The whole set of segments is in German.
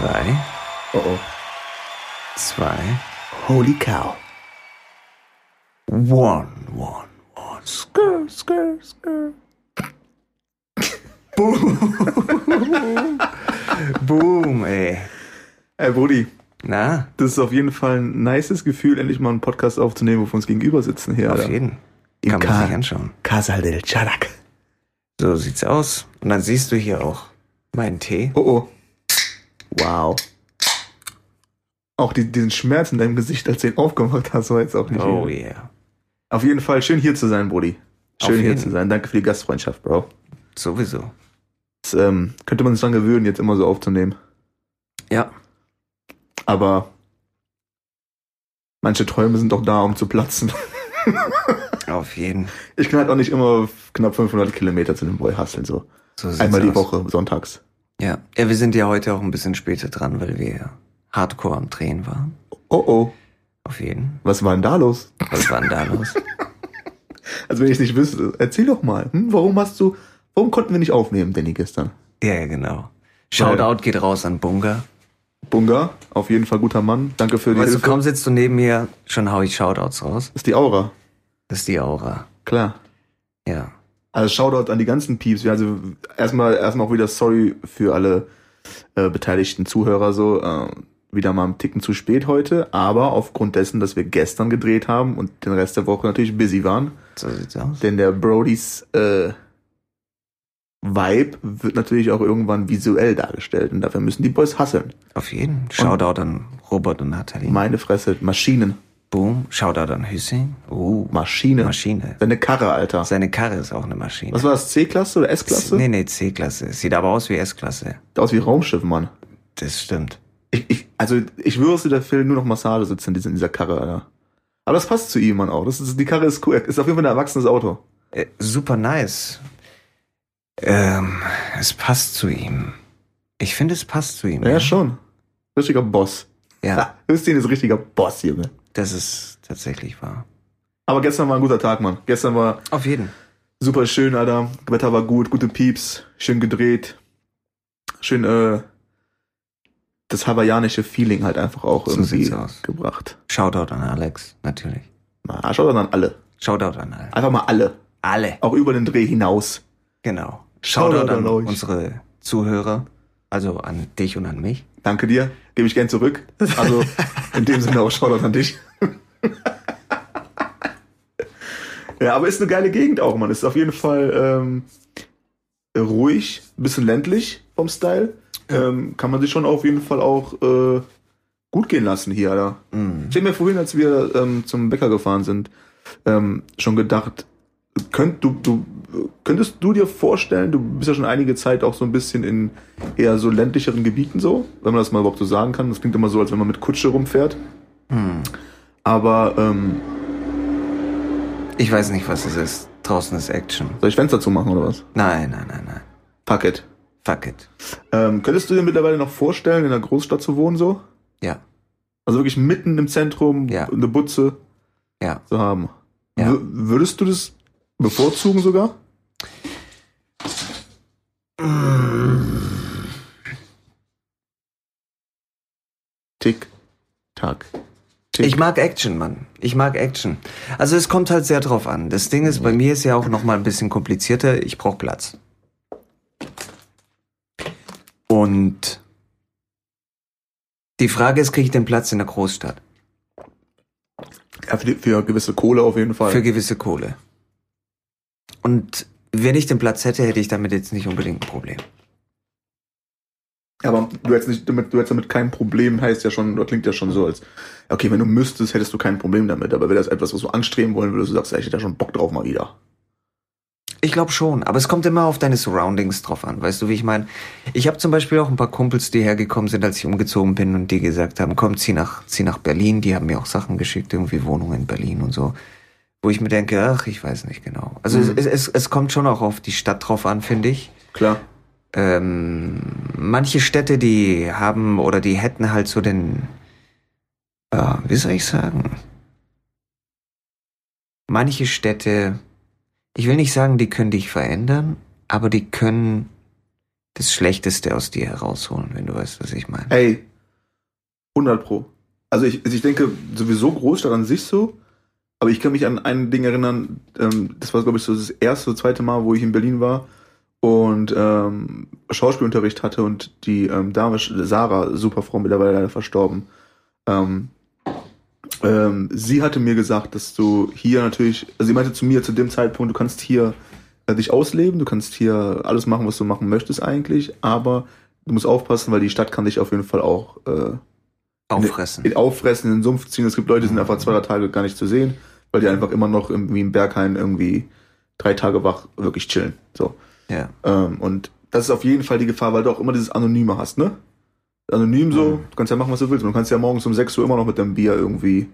3. Oh oh. 2. Holy cow. 1, 1, 1. Skrr, skrr, skrr. Boom. Boom, ey. Ey, Brudi. Na? Das ist auf jeden Fall ein nices Gefühl, endlich mal einen Podcast aufzunehmen, wo wir uns gegenüber sitzen hier. Auf jeden. Kann man sich anschauen. Casal del Charak. So sieht's aus. Und dann siehst du hier auch meinen Tee. Oh, oh. Wow. Auch diesen Schmerz in deinem Gesicht, als du ihn aufgemacht hast, war jetzt auch nicht. Oh, hier. Yeah. Auf jeden Fall schön hier zu sein, Brudi. Schön hier zu sein. Danke für die Gastfreundschaft, Bro. Sowieso. Das, könnte man sich dran gewöhnen, jetzt immer so aufzunehmen. Ja. Aber manche Träume sind doch da, um zu platzen. Auf jeden. Ich kann halt auch nicht immer knapp 500 Kilometer zu dem Boy hasseln, so. Einmal die Woche, sonntags. Ja. Ja, wir sind ja heute auch ein bisschen später dran, weil wir hardcore am Drehen waren. Oh, oh. Auf jeden. Was war denn da los? Also wenn ich es nicht wüsste, erzähl doch mal. Warum konnten wir nicht aufnehmen, Danny, gestern? Ja, genau. Shoutout geht raus an Bunga. Bunga, auf jeden Fall guter Mann. Danke für die Hilfe. Also kaum sitzt du neben mir, schon hau ich Shoutouts raus. Das ist die Aura. Klar. Ja. Also Shoutout an die ganzen Pieps. Also erstmal auch wieder sorry für alle beteiligten Zuhörer so. Wieder mal einen Ticken zu spät heute, aber aufgrund dessen, dass wir gestern gedreht haben und den Rest der Woche natürlich busy waren. So sieht's aus. Denn der Brodys Vibe wird natürlich auch irgendwann visuell dargestellt und dafür müssen die Boys hustlen. Auf jeden. Shoutout an Robert und Nathalie. Meine Fresse, Maschinen. Boom. Shoutout an Hüseyin. Maschine. Seine Karre, Alter. Seine Karre ist auch eine Maschine. Was war das, C-Klasse oder S-Klasse? Nee, C-Klasse. Sieht aber aus wie S-Klasse. Sieht aus wie Raumschiff, Mann. Das stimmt. Ich würde dir da fehlen nur noch Massagesitze in dieser Karre, Alter. Aber das passt zu ihm, Mann, auch. Die Karre ist cool. Ist auf jeden Fall ein erwachsenes Auto. Super nice. Es passt zu ihm. Ich finde, es passt zu ihm. Ja, schon. Richtiger Boss. Ja. Hüseyin ist richtiger Boss, Junge. Das ist tatsächlich wahr. Aber gestern war ein guter Tag, Mann. Gestern war... Auf jeden. Super schön, Alter. Wetter war gut, gute Pieps. Schön gedreht. Schön, das hawaiianische Feeling halt einfach auch so irgendwie gebracht. Shoutout an Alex, natürlich. Na, Shoutout an alle. Einfach mal alle. Auch über den Dreh hinaus. Genau. Shoutout an euch. Unsere Zuhörer, also an dich und an mich. Danke dir, gebe ich gern zurück. Also in dem Sinne auch Shoutout an dich. Ja, aber ist eine geile Gegend auch, Mann. Ist auf jeden Fall ruhig, bisschen ländlich vom Style. Kann man sich schon auf jeden Fall auch gut gehen lassen hier, Alter. Mm. Ich habe mir vorhin, als wir zum Bäcker gefahren sind, schon gedacht, könntest du dir vorstellen, du bist ja schon einige Zeit auch so ein bisschen in eher so ländlicheren Gebieten so, wenn man das mal überhaupt so sagen kann. Das klingt immer so, als wenn man mit Kutsche rumfährt. Mm. Aber ich weiß nicht, was es ist. Draußen ist Action. Soll ich Fenster zumachen oder was? Nein. Fuck it. Könntest du dir mittlerweile noch vorstellen, in einer Großstadt zu wohnen so? Ja. Also wirklich mitten im Zentrum, eine Butze zu haben. Ja. Würdest du das bevorzugen sogar? Tick, tack. Tick. Ich mag Action, Mann. Also es kommt halt sehr drauf an. Das Ding ist, bei mir ist ja auch nochmal ein bisschen komplizierter. Ich brauche Platz. Und die Frage ist, kriege ich den Platz in der Großstadt? Ja, für gewisse Kohle auf jeden Fall. Und wenn ich den Platz hätte, hätte ich damit jetzt nicht unbedingt ein Problem. Aber du hättest damit kein Problem, heißt ja schon, oder klingt ja schon so, als okay, wenn du müsstest, hättest du kein Problem damit. Aber wäre das etwas, was du anstreben wollen würdest, du sagst, ich hätte da schon Bock drauf mal wieder. Ich glaube schon, aber es kommt immer auf deine Surroundings drauf an, weißt du, wie ich meine? Ich habe zum Beispiel auch ein paar Kumpels, die hergekommen sind, als ich umgezogen bin und die gesagt haben, komm, zieh nach Berlin. Die haben mir auch Sachen geschickt, irgendwie Wohnungen in Berlin und so, wo ich mir denke, ach, ich weiß nicht genau. Also es kommt schon auch auf die Stadt drauf an, finde ich. Klar. Manche Städte, die haben oder die hätten halt so den, wie soll ich sagen? Manche Städte... Ich will nicht sagen, die können dich verändern, aber die können das Schlechteste aus dir herausholen, wenn du weißt, was ich meine. Ey, 100 Pro. Also ich denke sowieso Großstadt an sich so, aber ich kann mich an ein Ding erinnern, das war glaube ich so das erste oder zweite Mal, wo ich in Berlin war und Schauspielunterricht hatte und die Dame Sarah, super Frau, mittlerweile leider verstorben, sie hatte mir gesagt, dass du hier natürlich, also sie meinte zu mir zu dem Zeitpunkt, du kannst hier dich ausleben, du kannst hier alles machen, was du machen möchtest eigentlich, aber du musst aufpassen, weil die Stadt kann dich auf jeden Fall auch auffressen. In den Sumpf ziehen. Es gibt Leute, die sind einfach 2 Tage gar nicht zu sehen, weil die einfach immer noch irgendwie im Berghain irgendwie 3 Tage wach wirklich chillen. So. Ja. Und das ist auf jeden Fall die Gefahr, weil du auch immer dieses Anonyme hast, ne? Anonym so, du kannst ja machen, was du willst. Du kannst ja morgens um 6 Uhr immer noch mit deinem Bier irgendwie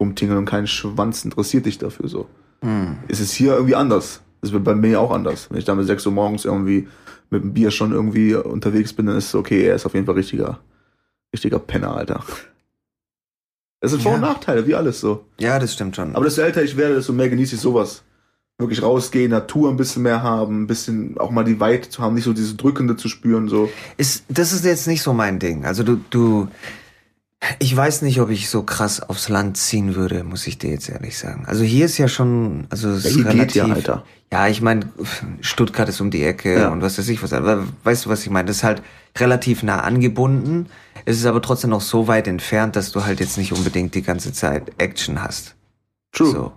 rumtingeln und kein Schwanz interessiert dich dafür so. Mhm. Es ist hier irgendwie anders. Das wird bei mir auch anders. Wenn ich da mit 6 Uhr morgens irgendwie mit dem Bier schon irgendwie unterwegs bin, dann ist es okay, er ist auf jeden Fall richtiger Penner, Alter. Das sind Vor- und Nachteile, wie alles so. Ja, das stimmt schon. Aber desto älter ich werde, desto mehr genieße ich sowas. Wirklich rausgehen, Natur ein bisschen mehr haben, ein bisschen auch mal die Weite zu haben, nicht so dieses Drückende zu spüren, so. Das ist jetzt nicht so mein Ding. Also ich weiß nicht, ob ich so krass aufs Land ziehen würde, muss ich dir jetzt ehrlich sagen. Also hier ist ja schon, also es ist relativ. Geht ja, Alter. Ja, ich meine, Stuttgart ist um die Ecke und was weiß ich was. Aber weißt du, was ich meine? Das ist halt relativ nah angebunden. Es ist aber trotzdem noch so weit entfernt, dass du halt jetzt nicht unbedingt die ganze Zeit Action hast. True. So.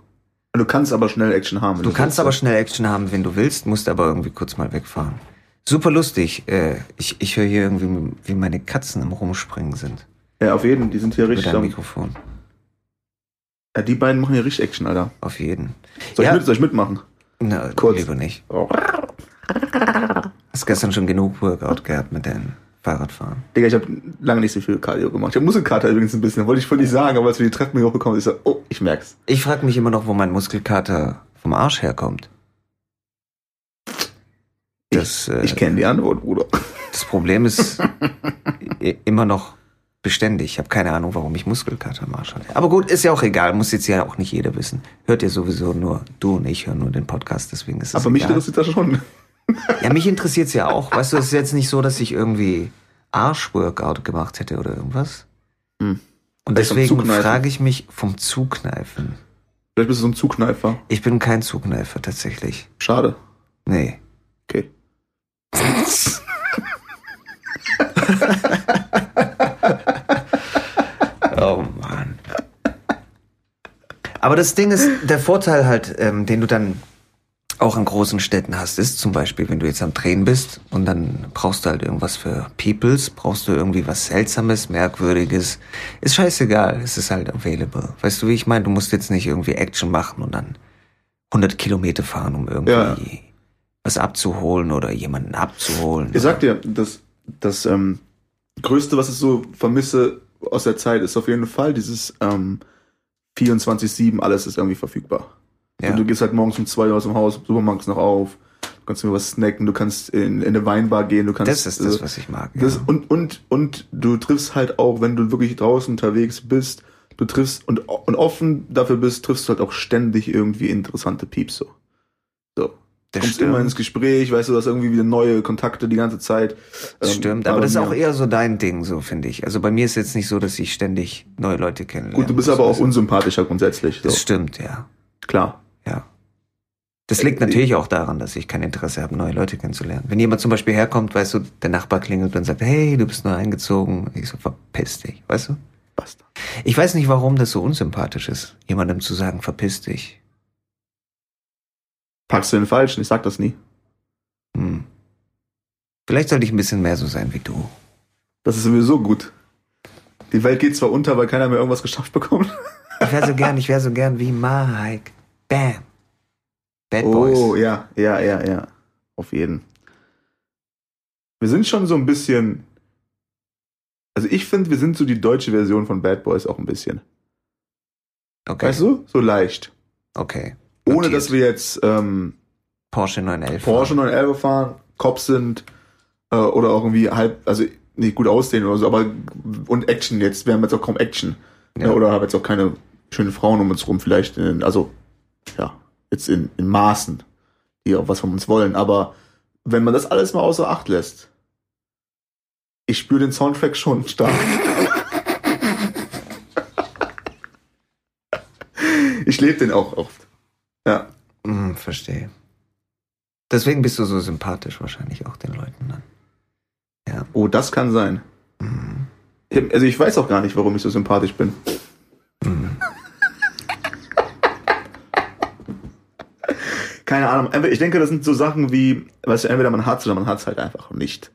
Du kannst aber schnell Action haben. Wenn du willst, musst aber irgendwie kurz mal wegfahren. Super lustig. Ich höre hier irgendwie, wie meine Katzen im Rumspringen sind. Ja, auf jeden. Die sind hier richtig. Mit deinem Mikrofon. Ja, die beiden machen hier richtig Action, Alter. Auf jeden. Soll ich mitmachen? Na, kurz. Lieber nicht. Oh. Hast gestern schon genug Workout gehabt mit deinem Fahrradfahren? Digga, ich habe lange nicht so viel Cardio gemacht. Ich habe Muskelkater übrigens ein bisschen. Wollte ich voll nicht sagen, aber als wir die Treppen hier hochgekommen sind, ich so, ich merk's. Ich frage mich immer noch, wo mein Muskelkater vom Arsch herkommt. Ich kenne die Antwort, Bruder. Das Problem ist immer noch beständig. Ich habe keine Ahnung, warum ich Muskelkater am Arsch hatte. Aber gut, ist ja auch egal. Muss jetzt ja auch nicht jeder wissen. Hört ja sowieso nur du und ich hören nur den Podcast, deswegen ist es aber egal. Mich interessiert das schon. Ja, mich interessiert's ja auch. Weißt du, es ist jetzt nicht so, dass ich irgendwie Arschworkout gemacht hätte oder irgendwas. Hm. Und deswegen frage ich mich vom Zugkneifen. Vielleicht bist du so ein Zugkneifer. Ich bin kein Zugkneifer, tatsächlich. Schade. Nee. Okay. Oh Mann. Aber das Ding ist, der Vorteil halt, den du dann auch in großen Städten hast, ist zum Beispiel, wenn du jetzt am Drehen bist und dann brauchst du halt irgendwas für Peoples, brauchst du irgendwie was Seltsames, Merkwürdiges, ist scheißegal, es ist halt available. Weißt du, wie ich meine? Du musst jetzt nicht irgendwie Action machen und dann 100 Kilometer fahren, um irgendwie was abzuholen oder jemanden abzuholen. Ich sag dir, das Größte, was ich so vermisse aus der Zeit, ist auf jeden Fall dieses 24/7, alles ist irgendwie verfügbar. Ja. Und du gehst halt morgens um 2 Uhr aus dem Haus, Supermarkt ist noch auf, du kannst mir was snacken, du kannst in eine Weinbar gehen, du kannst. Das ist das, was ich mag. Das, und du triffst halt auch, wenn du wirklich draußen unterwegs bist, du triffst und offen dafür bist, triffst du halt auch ständig irgendwie interessante Pieps so. Du kommst immer ins Gespräch, weißt du, du hast irgendwie wieder neue Kontakte die ganze Zeit. Das stimmt, aber das ist auch eher so dein Ding, so finde ich. Also bei mir ist jetzt nicht so, dass ich ständig neue Leute kennenlerne. Gut, du bist aber auch unsympathischer grundsätzlich. So. Das stimmt, ja. Klar. Ja. Das liegt natürlich auch daran, dass ich kein Interesse habe, neue Leute kennenzulernen. Wenn jemand zum Beispiel herkommt, weißt du, der Nachbar klingelt und sagt, hey, du bist neu eingezogen. Ich so, verpiss dich, weißt du? Bastard. Ich weiß nicht, warum das so unsympathisch ist, jemandem zu sagen, verpiss dich. Packst du den Falschen, ich sag das nie. Hm. Vielleicht sollte ich ein bisschen mehr so sein wie du. Das ist sowieso gut. Die Welt geht zwar unter, weil keiner mehr irgendwas geschafft bekommt. Ich wäre so gern wie Mike. Bam. Bad Boys. Oh, ja. Auf jeden. Wir sind schon so ein bisschen... Also ich finde, wir sind so die deutsche Version von Bad Boys auch ein bisschen. Okay. Weißt du? So leicht. Okay. Notiert. Ohne, dass wir jetzt Porsche 911 fahren, Cops sind oder auch irgendwie halb, also nicht gut aussehen oder so, aber und Action jetzt, wir haben jetzt auch kaum Action. Ja. Oder haben jetzt auch keine schönen Frauen um uns rum vielleicht, jetzt in Maßen, die auch was von uns wollen. Aber wenn man das alles mal außer Acht lässt, Ich spüre den Soundtrack schon stark. Ich lebe den auch oft. Ja. Hm, verstehe. Deswegen bist du so sympathisch wahrscheinlich auch den Leuten dann. Ja. Oh, das kann sein. Mhm. Also ich weiß auch gar nicht, warum ich so sympathisch bin. Mhm. Keine Ahnung. Ich denke, das sind so Sachen wie, weißt du, entweder man hat es oder man hat es halt einfach nicht.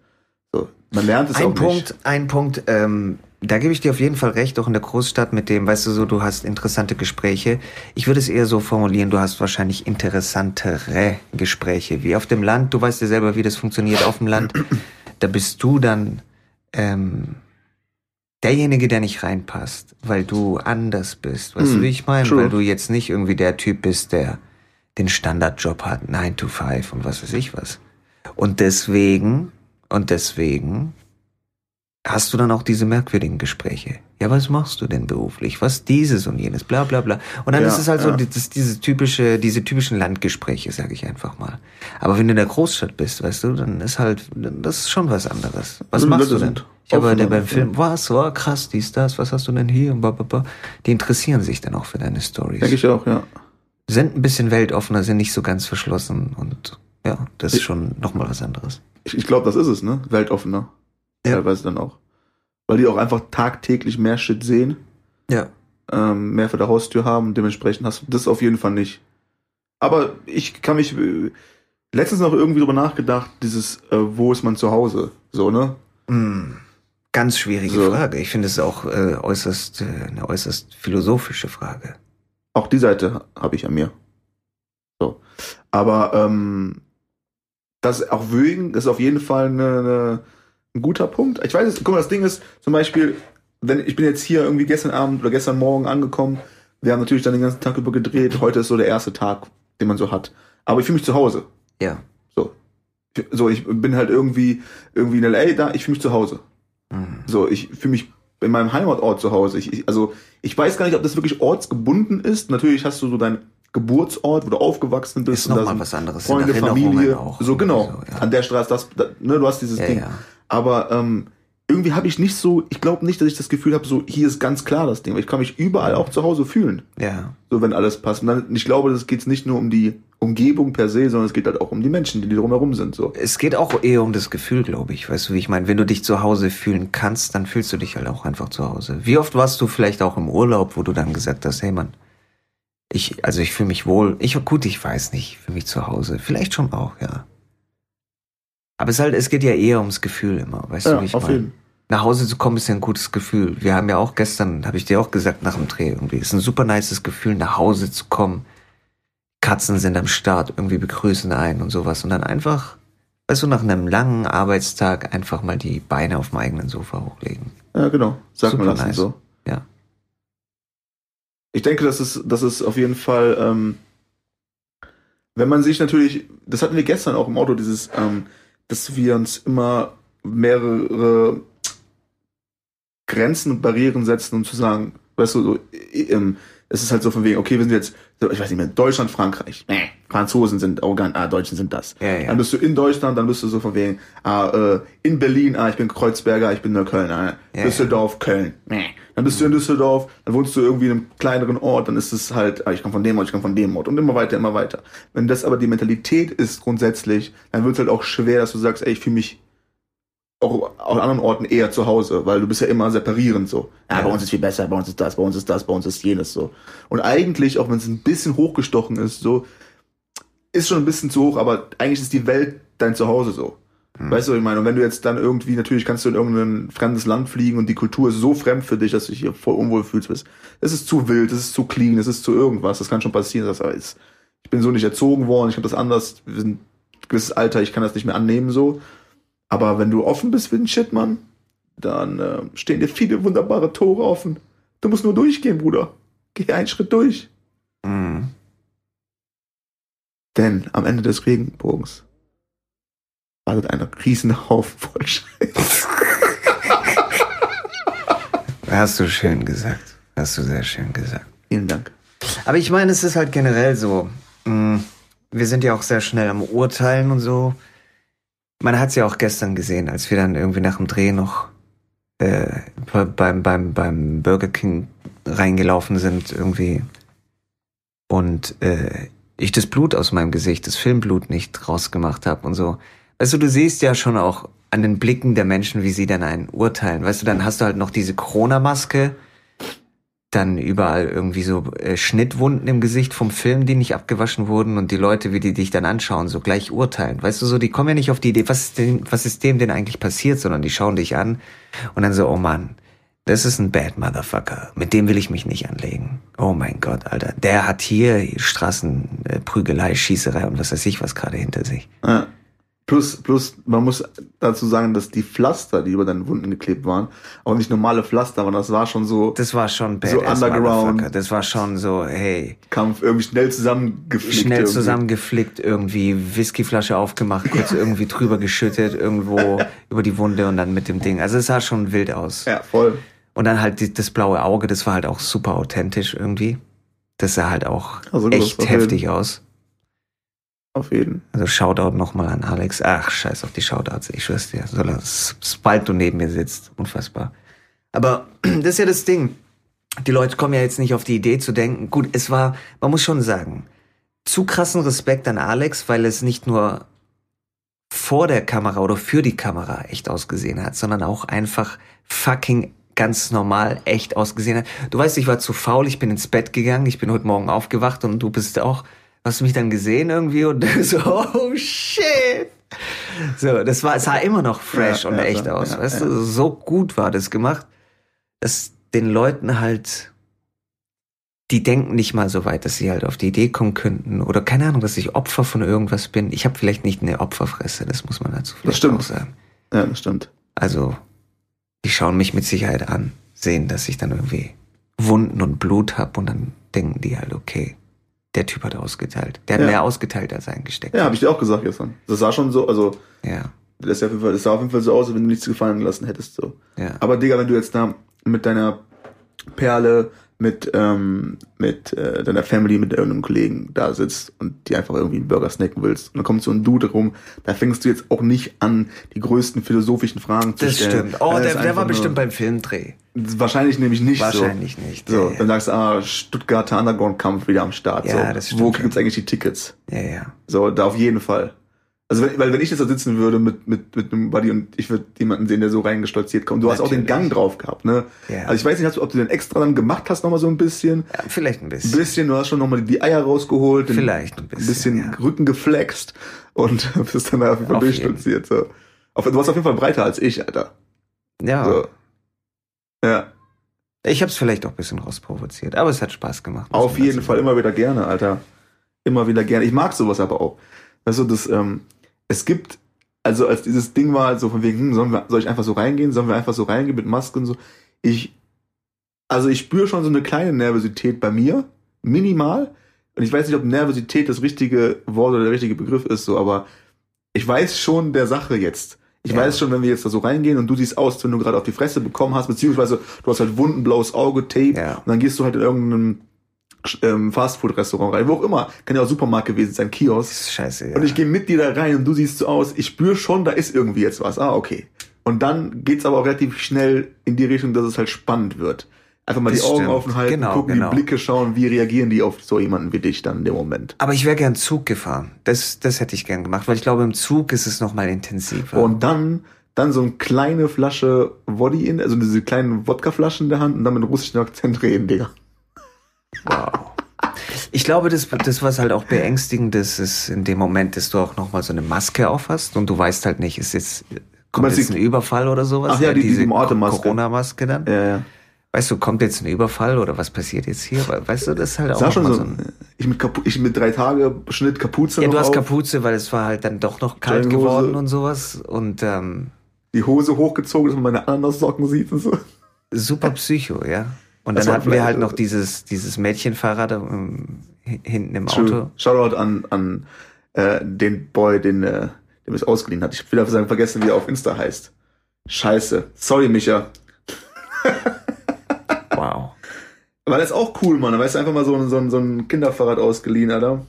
So, man lernt es auch nicht. Ein Punkt, da gebe ich dir auf jeden Fall recht, auch in der Großstadt mit dem, weißt du so, du hast interessante Gespräche. Ich würde es eher so formulieren, du hast wahrscheinlich interessantere Gespräche. Wie auf dem Land, du weißt ja selber, wie das funktioniert auf dem Land. Da bist du dann derjenige, der nicht reinpasst, weil du anders bist. Weißt du, wie ich meine? Weil du jetzt nicht irgendwie der Typ bist, der den Standardjob hat, 9 to 5 und was weiß ich was. Und deswegen hast du dann auch diese merkwürdigen Gespräche. Ja, was machst du denn beruflich? Was dieses und jenes, bla bla bla. Und dann ist es halt so, das, diese typischen Landgespräche, sage ich einfach mal. Aber wenn du in der Großstadt bist, weißt du, dann ist halt, das ist schon was anderes. Was machst du denn? Ich habe beim Film, was war krass, dies, das, was hast du denn hier und bla bla bla. Die interessieren sich dann auch für deine Storys. Denke ich auch, ja. Sind ein bisschen weltoffener, sind nicht so ganz verschlossen und ja, das ist schon nochmal was anderes. Ich glaube, das ist es, ne? Weltoffener. Ja. Teilweise dann auch. Weil die auch einfach tagtäglich mehr Shit sehen. Ja. Mehr vor der Haustür haben. Dementsprechend hast du das auf jeden Fall nicht. Aber ich kann mich letztens noch irgendwie drüber nachgedacht, dieses, wo ist man zu Hause? So, ne? Mm, ganz schwierige Frage. Ich finde es auch eine äußerst philosophische Frage. Auch die Seite habe ich an mir. So. Aber das ist auf jeden Fall ein guter Punkt. Ich weiß es, guck mal, das Ding ist, zum Beispiel, ich bin jetzt hier irgendwie gestern Abend oder gestern Morgen angekommen, wir haben natürlich dann den ganzen Tag über gedreht, heute ist so der erste Tag, den man so hat. Aber ich fühle mich zu Hause. Ja. So, ich bin halt irgendwie in L.A. da, ich fühle mich zu Hause. Mhm. So, ich fühle mich in meinem Heimatort zu Hause. Ich weiß gar nicht, ob das wirklich ortsgebunden ist. Natürlich hast du so deinen Geburtsort, wo du aufgewachsen bist. Ist nochmal was anderes. Freunde, Familie. Auch so, genau. So, ja. An der Straße, du hast dieses Ding. Ja. Aber irgendwie habe ich nicht so, ich glaube nicht, dass ich das Gefühl habe, so hier ist ganz klar das Ding. Ich kann mich überall auch zu Hause fühlen. Ja. So, wenn alles passt. Und dann, ich glaube, es geht nicht nur um die Umgebung per se, sondern es geht halt auch um die Menschen, die drumherum sind. So. Es geht auch eher um das Gefühl, glaube ich. Weißt du, wie ich meine? Wenn du dich zu Hause fühlen kannst, dann fühlst du dich halt auch einfach zu Hause. Wie oft warst du vielleicht auch im Urlaub, wo du dann gesagt hast, hey Mann, ich fühle mich wohl. Ich weiß nicht, ich fühle mich zu Hause. Vielleicht schon auch, ja. Aber es geht ja eher ums Gefühl immer, weißt du, wie ich meine? Nach Hause zu kommen ist ja ein gutes Gefühl. Wir haben ja auch gestern, habe ich dir auch gesagt, nach dem Dreh irgendwie, ist ein super nices Gefühl, nach Hause zu kommen. Katzen sind am Start, irgendwie begrüßen einen und sowas. Und dann einfach, weißt du, nach einem langen Arbeitstag einfach mal die Beine auf dem eigenen Sofa hochlegen. Ja, genau. Sag mal das so. Ja. Ich denke, das ist auf jeden Fall, wenn man sich natürlich, das hatten wir gestern auch im Auto, dieses, dass wir uns immer mehrere Grenzen und Barrieren setzen, um zu sagen, weißt du, so, es ist halt so von wegen, okay, wir sind jetzt, ich weiß nicht mehr, Deutschland, Frankreich, Franzosen sind arrogant, Deutschen sind das. Ja. Dann bist du in Deutschland, dann bist du so von wegen, in Berlin, ich bin Kreuzberger, ich bin Neukölln, Düsseldorf, Köln, Dann bist du in Düsseldorf, dann wohnst du irgendwie in einem kleineren Ort, dann ist es halt, ich komme von dem Ort, ich komme von dem Ort und immer weiter, immer weiter. Wenn das aber die Mentalität ist grundsätzlich, dann wird es halt auch schwer, dass du sagst, ey, ich fühle mich auch an anderen Orten eher zu Hause, weil du bist ja immer separierend so. Ja, bei uns ist viel besser, bei uns ist das, bei uns ist das, bei uns ist jenes so. Und eigentlich, auch wenn es ein bisschen hochgestochen ist, so, ist schon ein bisschen zu hoch, aber eigentlich ist die Welt dein Zuhause so. Mhm. Weißt du, was ich meine? Und wenn du jetzt dann irgendwie, natürlich kannst du in irgendein fremdes Land fliegen und die Kultur ist so fremd für dich, dass du dich hier voll unwohl fühlst. Es ist zu wild, es ist zu clean, es ist zu irgendwas, das kann schon passieren. Ich bin so nicht erzogen worden, ich habe das anders, wir sind ein gewisses Alter, ich kann das nicht mehr annehmen so. Aber wenn du offen bist für den Shit, Mann, dann stehen dir viele wunderbare Tore offen. Du musst nur durchgehen, Bruder. Geh einen Schritt durch. Mhm. Denn am Ende des Regenbogens wartet ein Riesenhaufen voll Scheiß. Hast du schön gesagt. Hast du sehr schön gesagt. Vielen Dank. Aber ich meine, es ist halt generell so. Wir sind ja auch sehr schnell am Urteilen und so. Man hat es ja auch gestern gesehen, als wir dann irgendwie nach dem Dreh noch beim Burger King reingelaufen sind irgendwie und ich das Blut aus meinem Gesicht, das Filmblut nicht rausgemacht habe und so. Weißt du, du siehst ja schon auch an den Blicken der Menschen, wie sie dann einen urteilen. Weißt du, dann hast du halt noch diese Corona-Maske, dann überall irgendwie so Schnittwunden im Gesicht vom Film, die nicht abgewaschen wurden und die Leute, wie die dich dann anschauen, so gleich urteilen. Weißt du, so die kommen ja nicht auf die Idee, was ist dem denn eigentlich passiert, sondern die schauen dich an und dann so, oh Mann, das ist ein bad motherfucker, mit dem will ich mich nicht anlegen. Oh mein Gott, Alter, der hat hier Straßenprügelei, Schießerei und was weiß ich was gerade hinter sich. Ja. Plus, man muss dazu sagen, dass die Pflaster, die über deine Wunden geklebt waren, auch nicht normale Pflaster, aber das war schon so... Das war schon badass, so underground. Das war schon so, hey... Kampf, irgendwie schnell zusammengeflickt. Whiskyflasche aufgemacht, kurz irgendwie drüber geschüttet, irgendwo über die Wunde und dann mit dem Ding. Also es sah schon wild aus. Ja, voll. Und dann halt das blaue Auge, das war halt auch super authentisch irgendwie. Das sah halt auch also echt heftig aus. Auf jeden. Also Shoutout nochmal an Alex. Ach, scheiß auf die Shoutouts, ich schwör's dir. Sobald du neben mir sitzt, unfassbar. Aber das ist ja das Ding. Die Leute kommen ja jetzt nicht auf die Idee zu denken. Gut, man muss schon sagen, zu krassen Respekt an Alex, weil es nicht nur vor der Kamera oder für die Kamera echt ausgesehen hat, sondern auch einfach fucking ganz normal echt ausgesehen hat. Du weißt, ich war zu faul, ich bin ins Bett gegangen, ich bin heute Morgen aufgewacht und du bist auch... Hast du mich dann gesehen irgendwie und so, oh shit. So, es sah immer noch fresh und echt aus. Ja, weißt du, so gut war das gemacht, dass den Leuten halt, die denken nicht mal so weit, dass sie halt auf die Idee kommen könnten oder keine Ahnung, dass ich Opfer von irgendwas bin. Ich habe vielleicht nicht eine Opferfresse, das muss man dazu vielleicht auch sagen. Ja, das stimmt. Also, die schauen mich mit Sicherheit an, sehen, dass ich dann irgendwie Wunden und Blut habe und dann denken die halt, okay. Der Typ hat ausgeteilt. Der hat mehr ausgeteilt als eingesteckt. Ja, habe ich dir auch gesagt gestern. Das sah schon so, also... Ja. Das sah auf jeden Fall so aus, als wenn du nichts gefallen gelassen hättest. So. Ja. Aber Digga, wenn du jetzt da mit deiner Perle, mit deiner Family, mit irgendeinem Kollegen da sitzt und die einfach irgendwie einen Burger snacken willst und dann kommt so ein Dude rum, da fängst du jetzt auch nicht an, die größten philosophischen Fragen zu stellen. Das stimmt. Oh, der war bestimmt beim Filmdreh. Wahrscheinlich nämlich nicht. Wahrscheinlich so. Nicht. So, ja. Dann sagst du, Stuttgarter Underground-Kampf wieder am Start. Ja, so. Das stimmt. Wo gibt's eigentlich die Tickets? Ja, ja. So, da auf jeden Fall. Also, wenn ich jetzt da sitzen würde mit einem Buddy und ich würde jemanden sehen, der so reingestolziert kommt. Du hast auch den Gang drauf gehabt, ne? Ja. Also, ich weiß nicht, ob du den extra dann gemacht hast nochmal so ein bisschen. Ja, vielleicht ein bisschen. Ein bisschen, du hast schon nochmal die Eier rausgeholt. Vielleicht ein bisschen. Ein bisschen Rücken geflext und bist dann auf jeden Fall durchstolziert, so. Du warst auf jeden Fall breiter als ich, Alter. Ja. So. Ja. Ich hab's vielleicht auch ein bisschen rausprovoziert, aber es hat Spaß gemacht. Auf jeden Fall immer wieder gerne, Alter. Immer wieder gerne. Ich mag sowas aber auch. Weißt du, es gibt, also als dieses Ding war halt so von wegen, soll ich einfach so reingehen? Sollen wir einfach so reingehen mit Masken und so? Ich spüre schon so eine kleine Nervosität bei mir, minimal. Und ich weiß nicht, ob Nervosität das richtige Wort oder der richtige Begriff ist, so, aber ich weiß schon der Sache jetzt. Ich weiß schon, wenn wir jetzt da so reingehen und du siehst aus, wenn du gerade auf die Fresse bekommen hast, beziehungsweise du hast halt Wunden, blaues Auge, Tape und dann gehst du halt in irgendeinem Fastfood-Restaurant rein, wo auch immer. Kann ja auch Supermarkt gewesen sein, Kiosk. Das ist scheiße, ja. Und ich gehe mit dir da rein und du siehst so aus, ich spüre schon, da ist irgendwie jetzt was. Ah, okay. Und dann geht's aber auch relativ schnell in die Richtung, dass es halt spannend wird. Einfach mal das die Augen offen halten, gucken, die Blicke schauen, wie reagieren die auf so jemanden wie dich dann in dem Moment. Aber ich wäre gern Zug gefahren. Das hätte ich gern gemacht, weil ich glaube, im Zug ist es nochmal intensiver. Und dann so eine kleine Flasche Woddy also diese kleinen Wodkaflaschen in der Hand und dann mit russischem Akzent reden, Digga. Wow. Ich glaube, das was halt auch beängstigend ist in dem Moment, dass du auch nochmal so eine Maske aufhast und du weißt halt nicht, kommt jetzt ein Überfall oder sowas? Ach ja, diese Corona-Maske dann? Ja, ja. Weißt du, kommt jetzt ein Überfall oder was passiert jetzt hier? Weißt du, das ist halt auch noch schon mal so ein... Ich mit 3 Tage Schnitt Kapuze. Ja, du hast Kapuze, weil es war halt dann doch noch kalt geworden und sowas. Und die Hose hochgezogen, dass man meine Ananassocken sieht und so. Super Psycho, ja. Und dann hatten wir halt noch dieses Mädchenfahrrad hinten im Auto. Shoutout an den Boy, dem es ausgeliehen hat. Ich will einfach sagen, vergessen, wie er auf Insta heißt. Scheiße. Sorry, Micha. Wow. Aber das ist auch cool, Mann. Da weißt du, einfach mal so ein Kinderfahrrad ausgeliehen, Alter.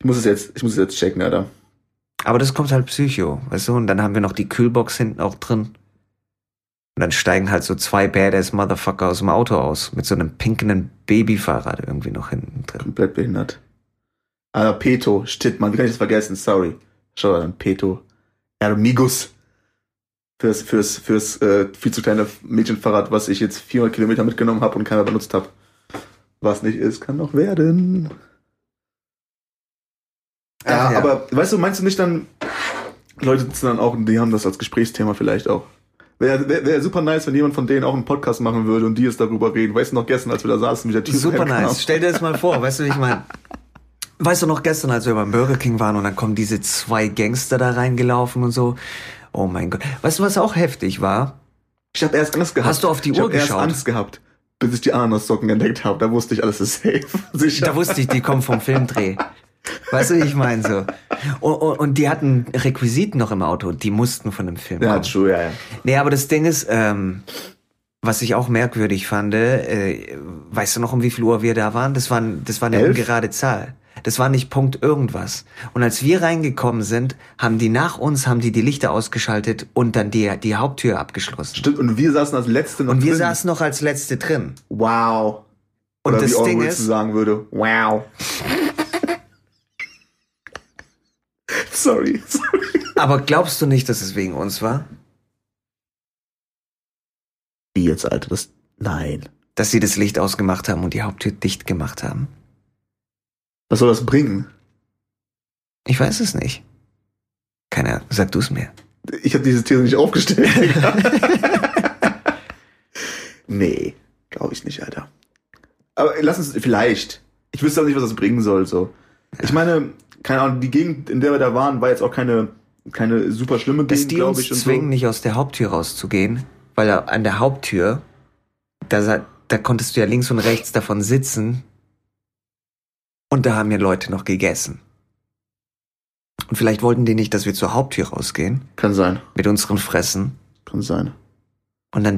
Ich muss es jetzt checken, Alter. Aber das kommt halt Psycho, weißt du? Und dann haben wir noch die Kühlbox hinten auch drin. Und dann steigen halt so zwei badass Motherfucker aus dem Auto aus. Mit so einem pinkenden Babyfahrrad irgendwie noch hinten drin. Komplett behindert. Alter, Peto. Shit, Mann, wie kann ich das vergessen? Sorry. Schau mal, Peto. Ermigus. Fürs viel zu kleine Mädchenfahrrad, was ich jetzt 400 Kilometer mitgenommen habe und keiner benutzt habe. Was nicht ist, kann noch werden. Ja, aber, weißt du, meinst du nicht dann, Leute sitzen dann auch, die haben das als Gesprächsthema vielleicht auch. Wäre super nice, wenn jemand von denen auch einen Podcast machen würde und die jetzt darüber reden. Weißt du noch gestern, als wir da saßen, mit der Super nice. Stell dir das mal vor, weißt du, ich meine, weißt du noch gestern, als wir beim Burger King waren und dann kommen diese zwei Gangster da reingelaufen und so. Oh mein Gott. Weißt du, was auch heftig war? Ich habe erst Angst gehabt. Hast du auf die Uhr geschaut? Ich habe erst Angst gehabt, bis ich die Ananassocken entdeckt habe. Da wusste ich, alles ist safe. Sicher. Da wusste ich, die kommen vom Filmdreh. Weißt du, ich meine so. Und die hatten Requisiten noch im Auto. Die mussten von dem Film kommen. Ja, true, ja, ja. Nee, aber das Ding ist, was ich auch merkwürdig fand, weißt du noch, um wie viel Uhr wir da waren? Das war eine ungerade Zahl. Das war nicht Punkt irgendwas. Und als wir reingekommen sind, haben die Lichter ausgeschaltet und dann die Haupttür abgeschlossen. Stimmt, und wir saßen als Letzte noch drin. Und wir saßen noch als Letzte drin. Wow. Und oder das wie Ding ist, sagen würde, wow. Sorry. Aber glaubst du nicht, dass es wegen uns war? Wie jetzt, Alter? Nein. Dass sie das Licht ausgemacht haben und die Haupttür dicht gemacht haben? Was soll das bringen? Ich weiß es nicht. Keiner, sag du es mir. Ich habe diese These nicht aufgestellt. Nee, glaube ich nicht, Alter. Aber lass uns, vielleicht. Ich wüsste auch nicht, was das bringen soll, so. Ja. Ich meine, keine Ahnung, die Gegend, in der wir da waren, war jetzt auch keine super schlimme Gegend, glaube ich. Die uns zwingen, nicht aus der Haupttür rauszugehen, weil an der Haupttür, da konntest du ja links und rechts davon sitzen. Und da haben ja Leute noch gegessen. Und vielleicht wollten die nicht, dass wir zur Haupttür rausgehen. Kann sein. Mit unseren Fressen. Kann sein. Und dann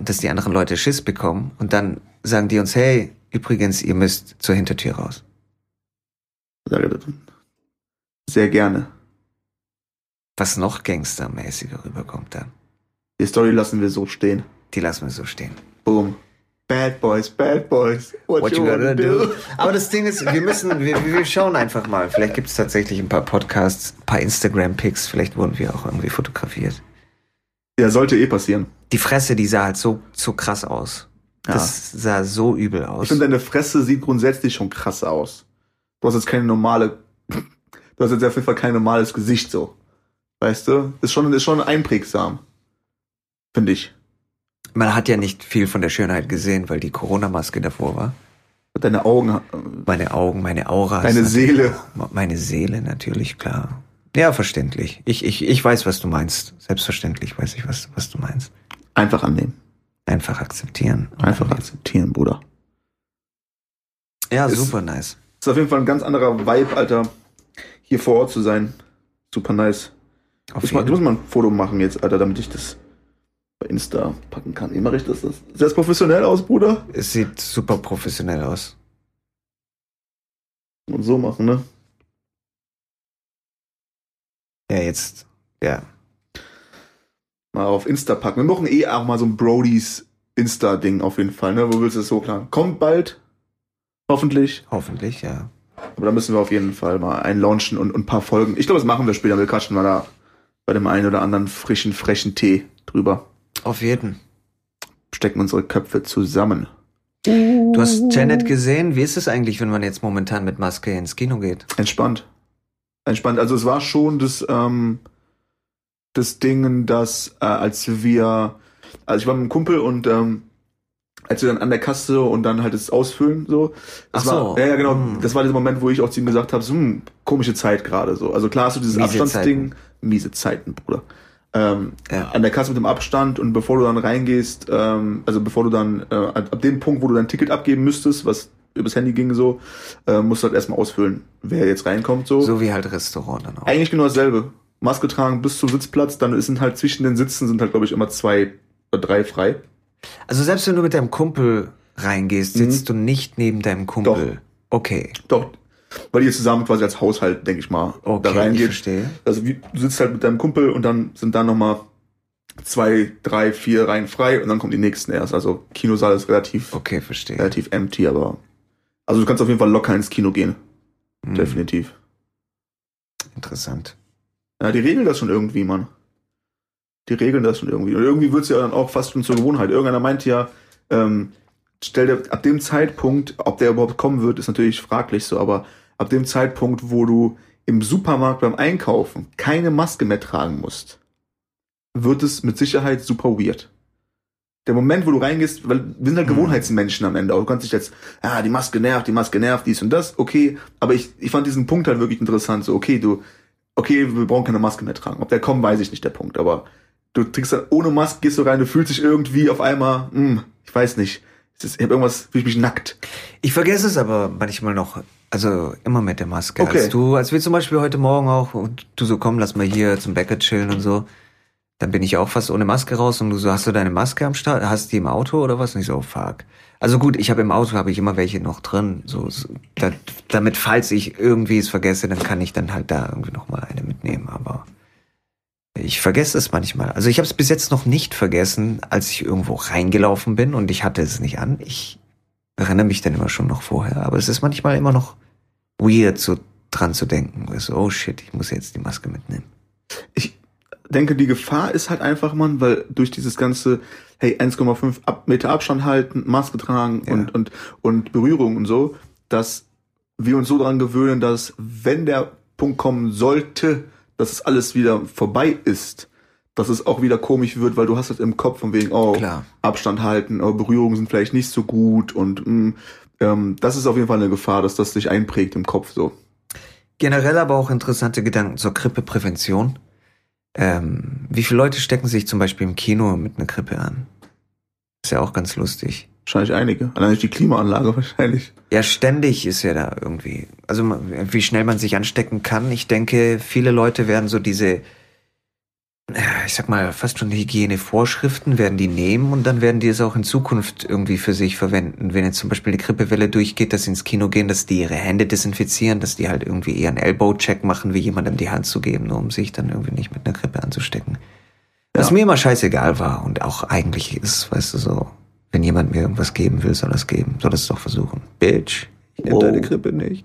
dass die anderen Leute Schiss bekommen. Und dann sagen die uns, hey, übrigens, ihr müsst zur Hintertür raus. Sehr gerne. Was noch gangstermäßiger rüberkommt dann. Die Story lassen wir so stehen. Boom. Bad Boys, what you gonna do? Aber das Ding ist, wir schauen einfach mal. Vielleicht gibt es tatsächlich ein paar Podcasts, ein paar Instagram-Pics, vielleicht wurden wir auch irgendwie fotografiert. Ja, sollte passieren. Die Fresse, die sah halt so krass aus. Ja. Das sah so übel aus. Ich finde, deine Fresse sieht grundsätzlich schon krass aus. Du hast jetzt auf jeden Fall kein normales Gesicht so. Weißt du? Ist schon einprägsam. Finde ich. Man hat ja nicht viel von der Schönheit gesehen, weil die Corona-Maske davor war. Deine Augen. Meine Augen, meine Aura. Deine Seele. Meine Seele, natürlich, klar. Ja, verständlich. Ich weiß, was du meinst. Selbstverständlich weiß ich, was du meinst. Einfach annehmen. Einfach akzeptieren. Einfach annehmen, Bruder. Ja, super nice. Ist auf jeden Fall ein ganz anderer Vibe, Alter, hier vor Ort zu sein. Super nice. Ich muss mal ein Foto machen jetzt, Alter, damit ich das Insta packen kann. Immer richtig ist das. Sieht das professionell aus, Bruder? Es sieht super professionell aus. Und so machen, ne? Ja, jetzt. Ja. Mal auf Insta packen. Wir machen auch mal so ein Brodies Insta-Ding auf jeden Fall, ne? Wo willst du das hochladen? Kommt bald. Hoffentlich. Hoffentlich, ja. Aber da müssen wir auf jeden Fall mal einlaunchen und ein paar Folgen. Ich glaube, das machen wir später. Wir quatschen mal da bei dem einen oder anderen frischen, frechen Tee drüber. Auf jeden. Stecken unsere Köpfe zusammen. Du hast Janet gesehen. Wie ist es eigentlich, wenn man jetzt momentan mit Maske ins Kino geht? Entspannt. Also es war schon das Ding, dass ich war mit einem Kumpel und als wir dann an der Kasse und dann halt das Ausfüllen so. Das war dieser Moment, wo ich auch zu ihm gesagt habe, so, komische Zeit gerade so. Also klar hast du dieses Abstandsding. Miese Zeiten, Bruder. An der Kasse mit dem Abstand und bevor du dann reingehst, ab dem Punkt, wo du dein Ticket abgeben müsstest, was übers Handy ging so, musst du halt erstmal ausfüllen, wer jetzt reinkommt so. So wie halt Restaurant dann auch. Eigentlich genau dasselbe. Maske tragen bis zum Sitzplatz, dann sind halt zwischen den Sitzen glaube ich immer 2 oder 3 frei. Also selbst wenn du mit deinem Kumpel reingehst, sitzt du nicht neben deinem Kumpel. Doch. Okay. Doch. Weil ihr zusammen quasi als Haushalt, denke ich mal, okay, da reingeht. Ich verstehe. Also wie, du sitzt halt mit deinem Kumpel und dann sind da nochmal 2, 3, 4 Reihen frei und dann kommen die nächsten erst. Also Kinosaal ist relativ, okay, verstehe, relativ empty, aber also du kannst auf jeden Fall locker ins Kino gehen. Mhm. Definitiv. Interessant. Ja, die regeln das schon irgendwie, Mann. Die regeln das schon irgendwie. Und irgendwie wird es ja dann auch fast schon zur Gewohnheit. Irgendeiner meinte ja, stell dir ab dem Zeitpunkt, ob der überhaupt kommen wird, ist natürlich fraglich so, aber ab dem Zeitpunkt, wo du im Supermarkt beim Einkaufen keine Maske mehr tragen musst, wird es mit Sicherheit super weird. Der Moment, wo du reingehst, weil wir sind halt Gewohnheitsmenschen am Ende auch. Du kannst dich jetzt, die Maske nervt, dies und das, okay. Aber ich fand diesen Punkt halt wirklich interessant. So, okay, wir brauchen keine Maske mehr tragen. Ob der kommt, weiß ich nicht, der Punkt. Aber du trinkst dann ohne Maske, gehst du rein, du fühlst dich irgendwie auf einmal, ich weiß nicht. Ich habe irgendwas, fühle ich mich nackt. Ich vergesse es aber manchmal noch, also immer mit der Maske. Okay. Als wir zum Beispiel heute Morgen auch, und du so, komm, lass mal hier zum Bäcker chillen und so. Dann bin ich auch fast ohne Maske raus und du so, hast du deine Maske am Start? Hast du die im Auto oder was? Und ich so, oh, fuck. Also gut, im Auto habe ich immer welche noch drin. So, damit, falls ich irgendwie es vergesse, dann kann ich dann halt da irgendwie nochmal eine mitnehmen. Aber ich vergesse es manchmal. Also ich habe es bis jetzt noch nicht vergessen, als ich irgendwo reingelaufen bin und ich hatte es nicht an. Ich erinnere mich dann immer schon noch vorher. Aber es ist manchmal immer noch weird, so dran zu denken. So, oh shit, ich muss jetzt die Maske mitnehmen. Ich denke, die Gefahr ist halt einfach, Mann, weil durch dieses ganze, hey, 1,5 Meter Abstand halten, Maske tragen und Berührung und so, dass wir uns so daran gewöhnen, dass wenn der Punkt kommen sollte, dass es alles wieder vorbei ist, dass es auch wieder komisch wird, weil du hast halt im Kopf von wegen, klar. Abstand halten, Berührungen sind vielleicht nicht so gut und das ist auf jeden Fall eine Gefahr, dass das sich einprägt im Kopf so. Generell aber auch interessante Gedanken zur Grippeprävention. Wie viele Leute stecken sich zum Beispiel im Kino mit einer Grippe an? Ist ja auch ganz lustig. Wahrscheinlich einige. Allein die Klimaanlage wahrscheinlich. Ja, ständig ist ja da irgendwie. Also wie schnell man sich anstecken kann. Ich denke, viele Leute werden so diese, ich sag mal, fast schon Hygienevorschriften werden die nehmen und dann werden die es auch in Zukunft irgendwie für sich verwenden. Wenn jetzt zum Beispiel eine Grippewelle durchgeht, dass sie ins Kino gehen, dass die ihre Hände desinfizieren, dass die halt irgendwie eher einen Elbow-Check machen, wie jemandem die Hand zu geben, nur um sich dann irgendwie nicht mit einer Grippe anzustecken. Was mir immer scheißegal war und auch eigentlich ist, weißt du, so, wenn jemand mir irgendwas geben will, soll das geben. Soll das doch versuchen. Bitch, ich nehme deine Grippe nicht.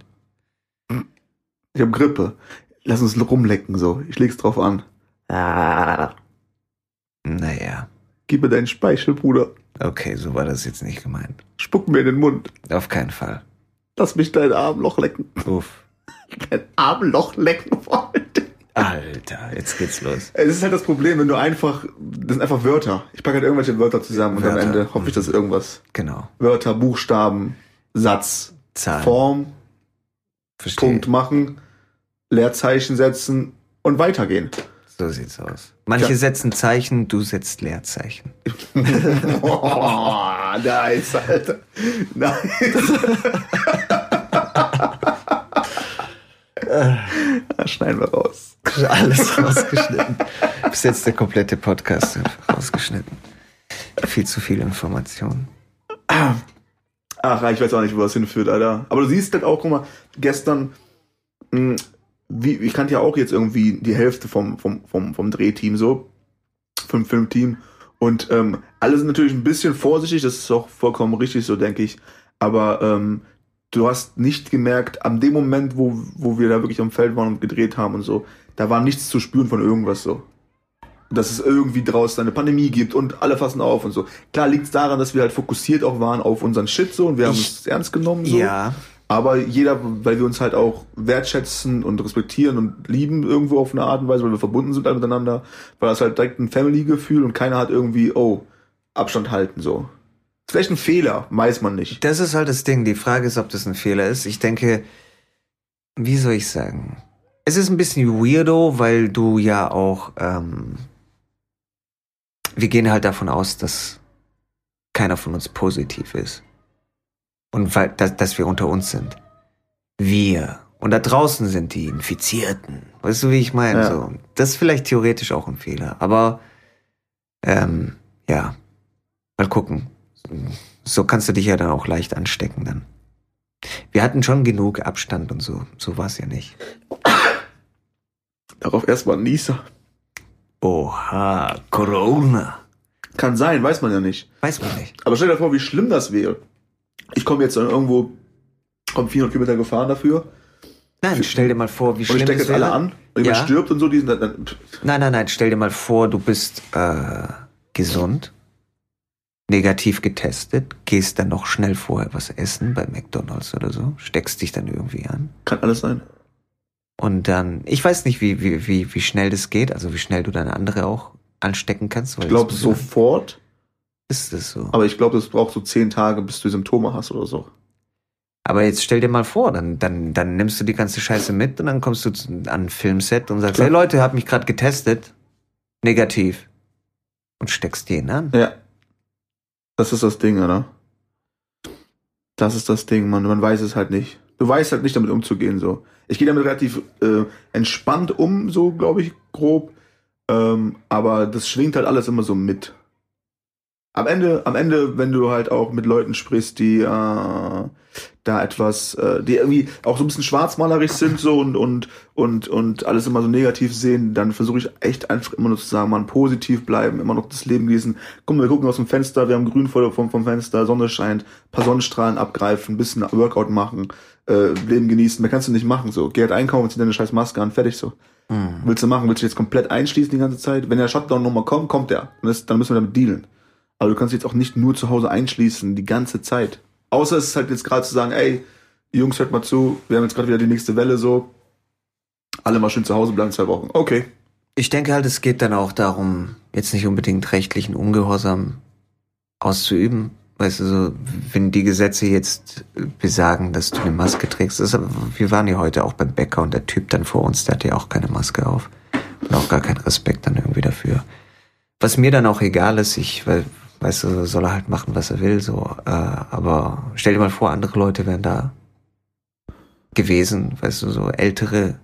Ich hab Grippe. Lass uns rumlecken, so. Ich leg's drauf an. Naja. Gib mir deinen Speichel, Bruder. Okay, so war das jetzt nicht gemeint. Spuck mir in den Mund. Auf keinen Fall. Lass mich dein Armloch lecken. Uff. Dein Armloch lecken wollte. Alter, jetzt geht's los. Es ist halt das Problem, wenn du einfach, das sind einfach Wörter. Ich packe halt irgendwelche Wörter zusammen und am Ende hoffe ich, dass irgendwas. Genau. Wörter, Buchstaben, Satz, Zahlen. Form, verstehe. Punkt machen, Leerzeichen setzen und weitergehen. So sieht's aus. Manche setzen Zeichen, du setzt Leerzeichen. Nice, Alter. Nice. Schneiden wir raus. Alles rausgeschnitten. Bis jetzt der komplette Podcast rausgeschnitten. Viel zu viel Information. Ach, ich weiß auch nicht, wo das hinführt, Alter. Aber du siehst halt auch, guck mal, gestern... ich kannte ja auch jetzt irgendwie die Hälfte vom Drehteam so, vom Filmteam. Und alle sind natürlich ein bisschen vorsichtig, das ist auch vollkommen richtig so, denke ich. Aber du hast nicht gemerkt, an dem Moment, wo wir da wirklich am Feld waren und gedreht haben und so, da war nichts zu spüren von irgendwas so. Dass es irgendwie draußen eine Pandemie gibt und alle fassen auf und so. Klar liegt es daran, dass wir halt fokussiert auch waren auf unseren Shit so und wir haben es ernst genommen so. Ja. Aber jeder, weil wir uns halt auch wertschätzen und respektieren und lieben irgendwo auf eine Art und Weise, weil wir verbunden sind alle miteinander, weil das halt direkt ein Family-Gefühl und keiner hat irgendwie, Abstand halten, so. Vielleicht ein Fehler, weiß man nicht. Das ist halt das Ding. Die Frage ist, ob das ein Fehler ist. Ich denke, wie soll ich sagen? Es ist ein bisschen weirdo, weil du ja auch, wir gehen halt davon aus, dass keiner von uns positiv ist. Und dass wir unter uns sind. Wir. Und da draußen sind die Infizierten. Weißt du, wie ich meine? Ja. So, das ist vielleicht theoretisch auch ein Fehler. Aber, mal gucken. So kannst du dich ja dann auch leicht anstecken dann. Wir hatten schon genug Abstand und so. So war es ja nicht. Darauf erstmal Lisa. Oha, Corona. Kann sein, weiß man ja nicht. Weiß man nicht. Aber stell dir vor, wie schlimm das wäre. Ich komme jetzt irgendwo, komme 400 Kilometer gefahren dafür. Nein, stell dir mal vor, wie schlimm das wäre. Und ich stecke alle an, wenn jemand stirbt und so. Nein, stell dir mal vor, du bist gesund, negativ getestet, gehst dann noch schnell vorher was essen bei McDonald's oder so, steckst dich dann irgendwie an. Kann alles sein. Und dann, ich weiß nicht, wie schnell das geht, also wie schnell du dann andere auch anstecken kannst. Ich glaube, sofort ist es so. Aber ich glaube, das braucht so 10 Tage, bis du Symptome hast oder so. Aber jetzt stell dir mal vor, dann nimmst du die ganze Scheiße mit und dann kommst du an ein Filmset und sagst, klar, hey Leute, hab mich gerade getestet, negativ, und steckst jeden an. Ja, das ist das Ding, oder? Das ist das Ding, Mann. Man weiß es halt nicht. Du weißt halt nicht, damit umzugehen, so. Ich gehe damit relativ entspannt um, so, glaube ich, grob. Aber das schwingt halt alles immer so mit. Am Ende, wenn du halt auch mit Leuten sprichst, die da etwas, die irgendwie auch so ein bisschen schwarzmalerisch sind, so und alles immer so negativ sehen, dann versuche ich echt einfach immer nur zu sagen, man, positiv bleiben, immer noch das Leben genießen. Komm, wir gucken aus dem Fenster, wir haben Grün vom Fenster, Sonne scheint, paar Sonnenstrahlen abgreifen, ein bisschen Workout machen, Leben genießen. Mehr kannst du nicht machen, so. Geh halt einkaufen, zieh deine scheiß Maske an, fertig, so. Mhm. Willst du machen? Willst du jetzt komplett einschließen die ganze Zeit? Wenn der Shutdown nochmal kommt der. Dann müssen wir damit dealen. Aber du kannst jetzt auch nicht nur zu Hause einschließen, die ganze Zeit. Außer es ist halt jetzt gerade zu sagen, ey, Jungs, hört mal zu, wir haben jetzt gerade wieder die nächste Welle, so. Alle mal schön zu Hause bleiben 2 Wochen. Okay. Ich denke halt, es geht dann auch darum, jetzt nicht unbedingt rechtlichen Ungehorsam auszuüben. Weißt du, so, wenn die Gesetze jetzt besagen, dass du eine Maske trägst. Wir waren ja heute auch beim Bäcker und der Typ dann vor uns, der hatte ja auch keine Maske auf. Und auch gar keinen Respekt dann irgendwie dafür. Was mir dann auch egal ist, weil, weißt du, soll er halt machen, was er will, so. Aber stell dir mal vor, andere Leute wären da gewesen, weißt du, so ältere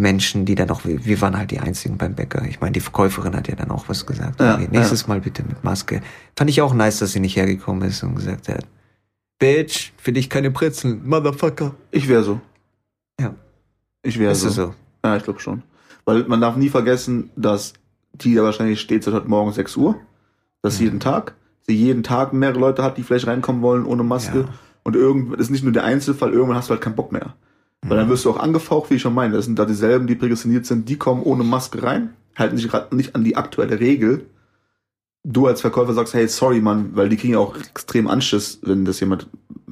Menschen, die dann auch, wir waren halt die einzigen beim Bäcker. Ich meine, die Verkäuferin hat ja dann auch was gesagt. Ja, okay, nächstes Mal bitte mit Maske. Fand ich auch nice, dass sie nicht hergekommen ist und gesagt hat, Bitch, für dich keine Brezeln, Motherfucker. Ich wäre so. Ja. Ich wäre so. So. Ja, ich glaube schon. Weil man darf nie vergessen, dass die da wahrscheinlich steht seit heute Morgen 6 Uhr. Das ist jeden Tag. Sie jeden Tag mehrere Leute hat, die vielleicht reinkommen wollen ohne Maske. Ja. Und irgendwann ist nicht nur der Einzelfall, irgendwann hast du halt keinen Bock mehr. Weil dann wirst du auch angefaucht, wie ich schon meine. Das sind da dieselben, die prädestiniert sind, die kommen ohne Maske rein, halten sich gerade nicht an die aktuelle Regel. Du als Verkäufer sagst, hey, sorry, Mann, weil die kriegen ja auch extrem Anschiss, wenn das jemand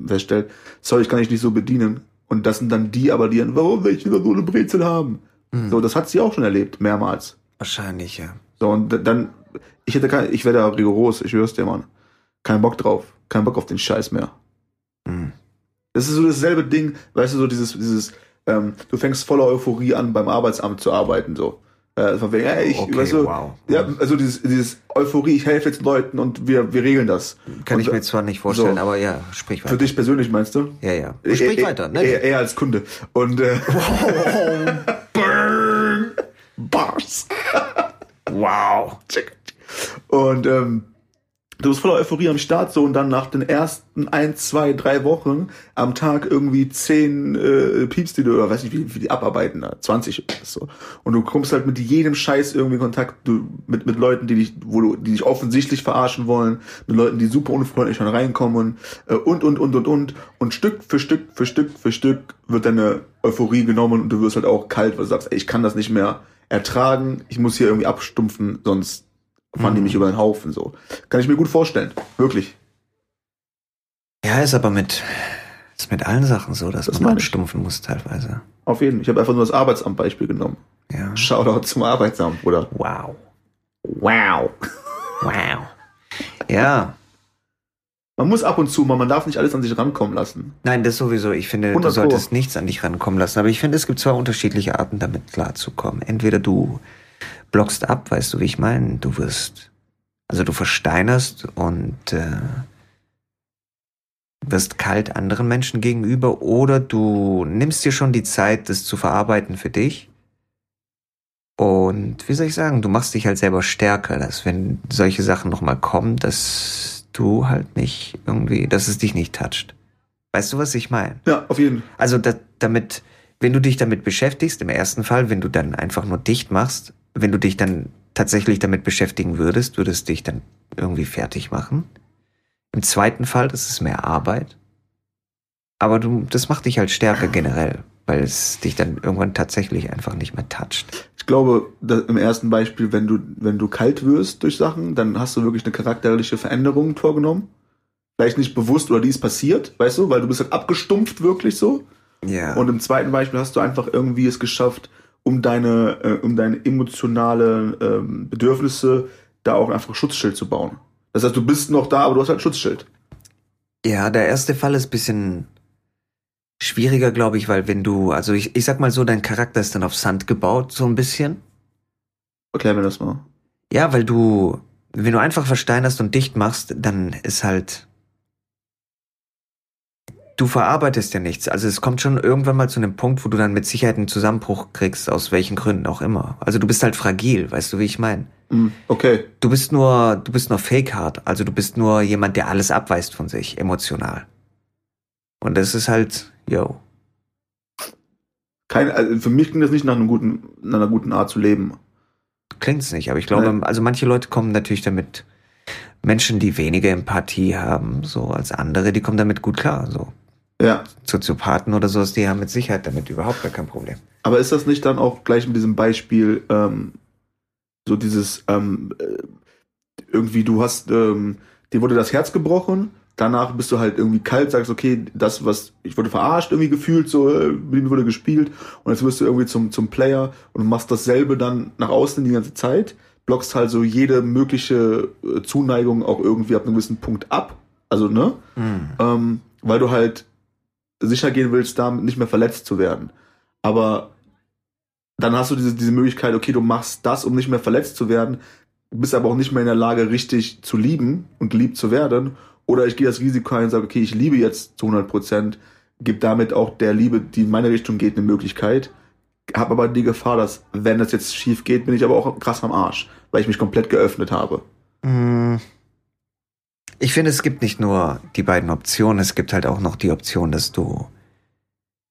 feststellt. Sorry, ich kann dich nicht so bedienen. Und das sind dann die, aber die, warum will ich wieder so eine Brezel haben? Mhm. So, das hat sie auch schon erlebt, mehrmals. Wahrscheinlich, ja. So, und dann, ich wäre da rigoros, ich hör's dir, Mann. Kein Bock drauf. Kein Bock auf den Scheiß mehr. Mhm. Das ist so dasselbe Ding, weißt du, so dieses, du fängst voller Euphorie an, beim Arbeitsamt zu arbeiten, so. Von wegen, ey, ja, also dieses Euphorie, ich helfe jetzt Leuten und wir regeln das. Kann ich mir zwar nicht vorstellen, so, aber ja, sprich weiter. Für dich persönlich meinst du? Ja, ja. Sprich weiter, ne? Eher als Kunde. Und, Burn! Bars! Wow! Und, du bist voller Euphorie am Start, so, und dann nach den ersten 1, 2, 3 Wochen am Tag irgendwie 10 Pieps, die du, oder weiß nicht, wie die abarbeiten, 20 oder so. Und du kommst halt mit jedem Scheiß irgendwie in Kontakt, mit Leuten, die dich offensichtlich verarschen wollen, mit Leuten, die super unfreundlich schon reinkommen, und. Und Stück für Stück wird deine Euphorie genommen und du wirst halt auch kalt, weil du sagst, ey, ich kann das nicht mehr ertragen, ich muss hier irgendwie abstumpfen, sonst fahren die mich über den Haufen, so. Kann ich mir gut vorstellen. Wirklich. Ja, ist aber mit allen Sachen so, dass man abstumpfen muss teilweise. Auf jeden Fall. Ich habe einfach nur das Arbeitsamt-Beispiel genommen. Ja. Shoutout zum Arbeitsamt, Bruder. Wow. Ja. Man muss ab und zu mal, man darf nicht alles an sich rankommen lassen. Nein, das sowieso. Ich finde, du solltest nichts an dich rankommen lassen. Aber ich finde, es gibt 2 unterschiedliche Arten, damit klarzukommen. Entweder du blockst ab, weißt du, wie ich meine? Du versteinerst und wirst kalt anderen Menschen gegenüber, oder du nimmst dir schon die Zeit, das zu verarbeiten für dich. Und wie soll ich sagen, du machst dich halt selber stärker, dass wenn solche Sachen nochmal kommen, dass du halt nicht irgendwie, dass es dich nicht toucht. Weißt du, was ich meine? Ja, auf jeden Fall. Also damit, wenn du dich damit beschäftigst, im ersten Fall, wenn du dann einfach nur dicht machst, wenn du dich dann tatsächlich damit beschäftigen würdest, würdest du dich dann irgendwie fertig machen. Im zweiten Fall, das ist mehr Arbeit. Aber das macht dich halt stärker generell, weil es dich dann irgendwann tatsächlich einfach nicht mehr toucht. Ich glaube, im ersten Beispiel, wenn du kalt wirst durch Sachen, dann hast du wirklich eine charakterliche Veränderung vorgenommen. Vielleicht nicht bewusst oder die ist passiert, weißt du, weil du bist halt abgestumpft wirklich so. Ja. Und im zweiten Beispiel hast du einfach irgendwie es geschafft, um deine emotionale Bedürfnisse da auch einfach ein Schutzschild zu bauen. Das heißt, du bist noch da, aber du hast halt ein Schutzschild. Ja, der erste Fall ist ein bisschen schwieriger, glaube ich, weil wenn du, also ich sag mal so, dein Charakter ist dann auf Sand gebaut, so ein bisschen. Erklär mir das mal. Ja, weil du, wenn du einfach versteinerst und dicht machst, dann ist halt, du verarbeitest ja nichts. Also es kommt schon irgendwann mal zu einem Punkt, wo du dann mit Sicherheit einen Zusammenbruch kriegst, aus welchen Gründen auch immer. Also du bist halt fragil, weißt du, wie ich meine? Okay. Du bist nur fake hard, also du bist nur jemand, der alles abweist von sich, emotional. Und das ist halt, yo. Also für mich klingt das nicht nach einer guten Art zu leben. Klingt es nicht, aber ich glaube, also manche Leute kommen natürlich damit, Menschen, die weniger Empathie haben, so als andere, die kommen damit gut klar, so. Ja. Soziopathen oder sowas, die haben mit Sicherheit damit überhaupt gar kein Problem. Aber ist das nicht dann auch gleich mit diesem Beispiel, so dieses, irgendwie du hast, dir wurde das Herz gebrochen, danach bist du halt irgendwie kalt, sagst, okay, das, was, ich wurde verarscht, irgendwie gefühlt, so, mir wurde gespielt und jetzt wirst du irgendwie zum Player und machst dasselbe dann nach außen die ganze Zeit, blockst halt so jede mögliche Zuneigung auch irgendwie ab einem gewissen Punkt ab, also, ne, weil du halt sicher gehen willst, damit nicht mehr verletzt zu werden, aber dann hast du diese Möglichkeit, okay, du machst das, um nicht mehr verletzt zu werden, bist aber auch nicht mehr in der Lage, richtig zu lieben und geliebt zu werden. Oder ich gehe das Risiko ein und sage, okay, ich liebe jetzt zu 100%, gebe damit auch der Liebe, die in meine Richtung geht, eine Möglichkeit, habe aber die Gefahr, dass, wenn das jetzt schief geht, bin ich aber auch krass am Arsch, weil ich mich komplett geöffnet habe. Ich finde, es gibt nicht nur die beiden Optionen, es gibt halt auch noch die Option, dass du,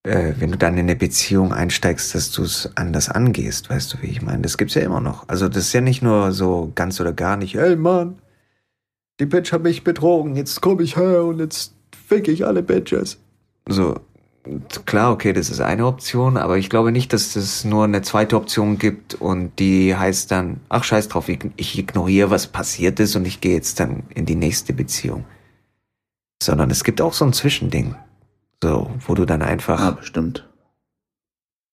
wenn du dann in eine Beziehung einsteigst, dass du es anders angehst, weißt du, wie ich meine? Das gibt's ja immer noch. Also das ist ja nicht nur so ganz oder gar nicht, ey Mann, die Bitch hat mich betrogen, jetzt komm ich her und jetzt fick ich alle Bitches. So, klar, okay, das ist eine Option, aber ich glaube nicht, dass es nur eine zweite Option gibt und die heißt dann, ach scheiß drauf, ich ignoriere, was passiert ist und ich gehe jetzt dann in die nächste Beziehung. Sondern es gibt auch so ein Zwischending. So, wo du dann einfach bestimmt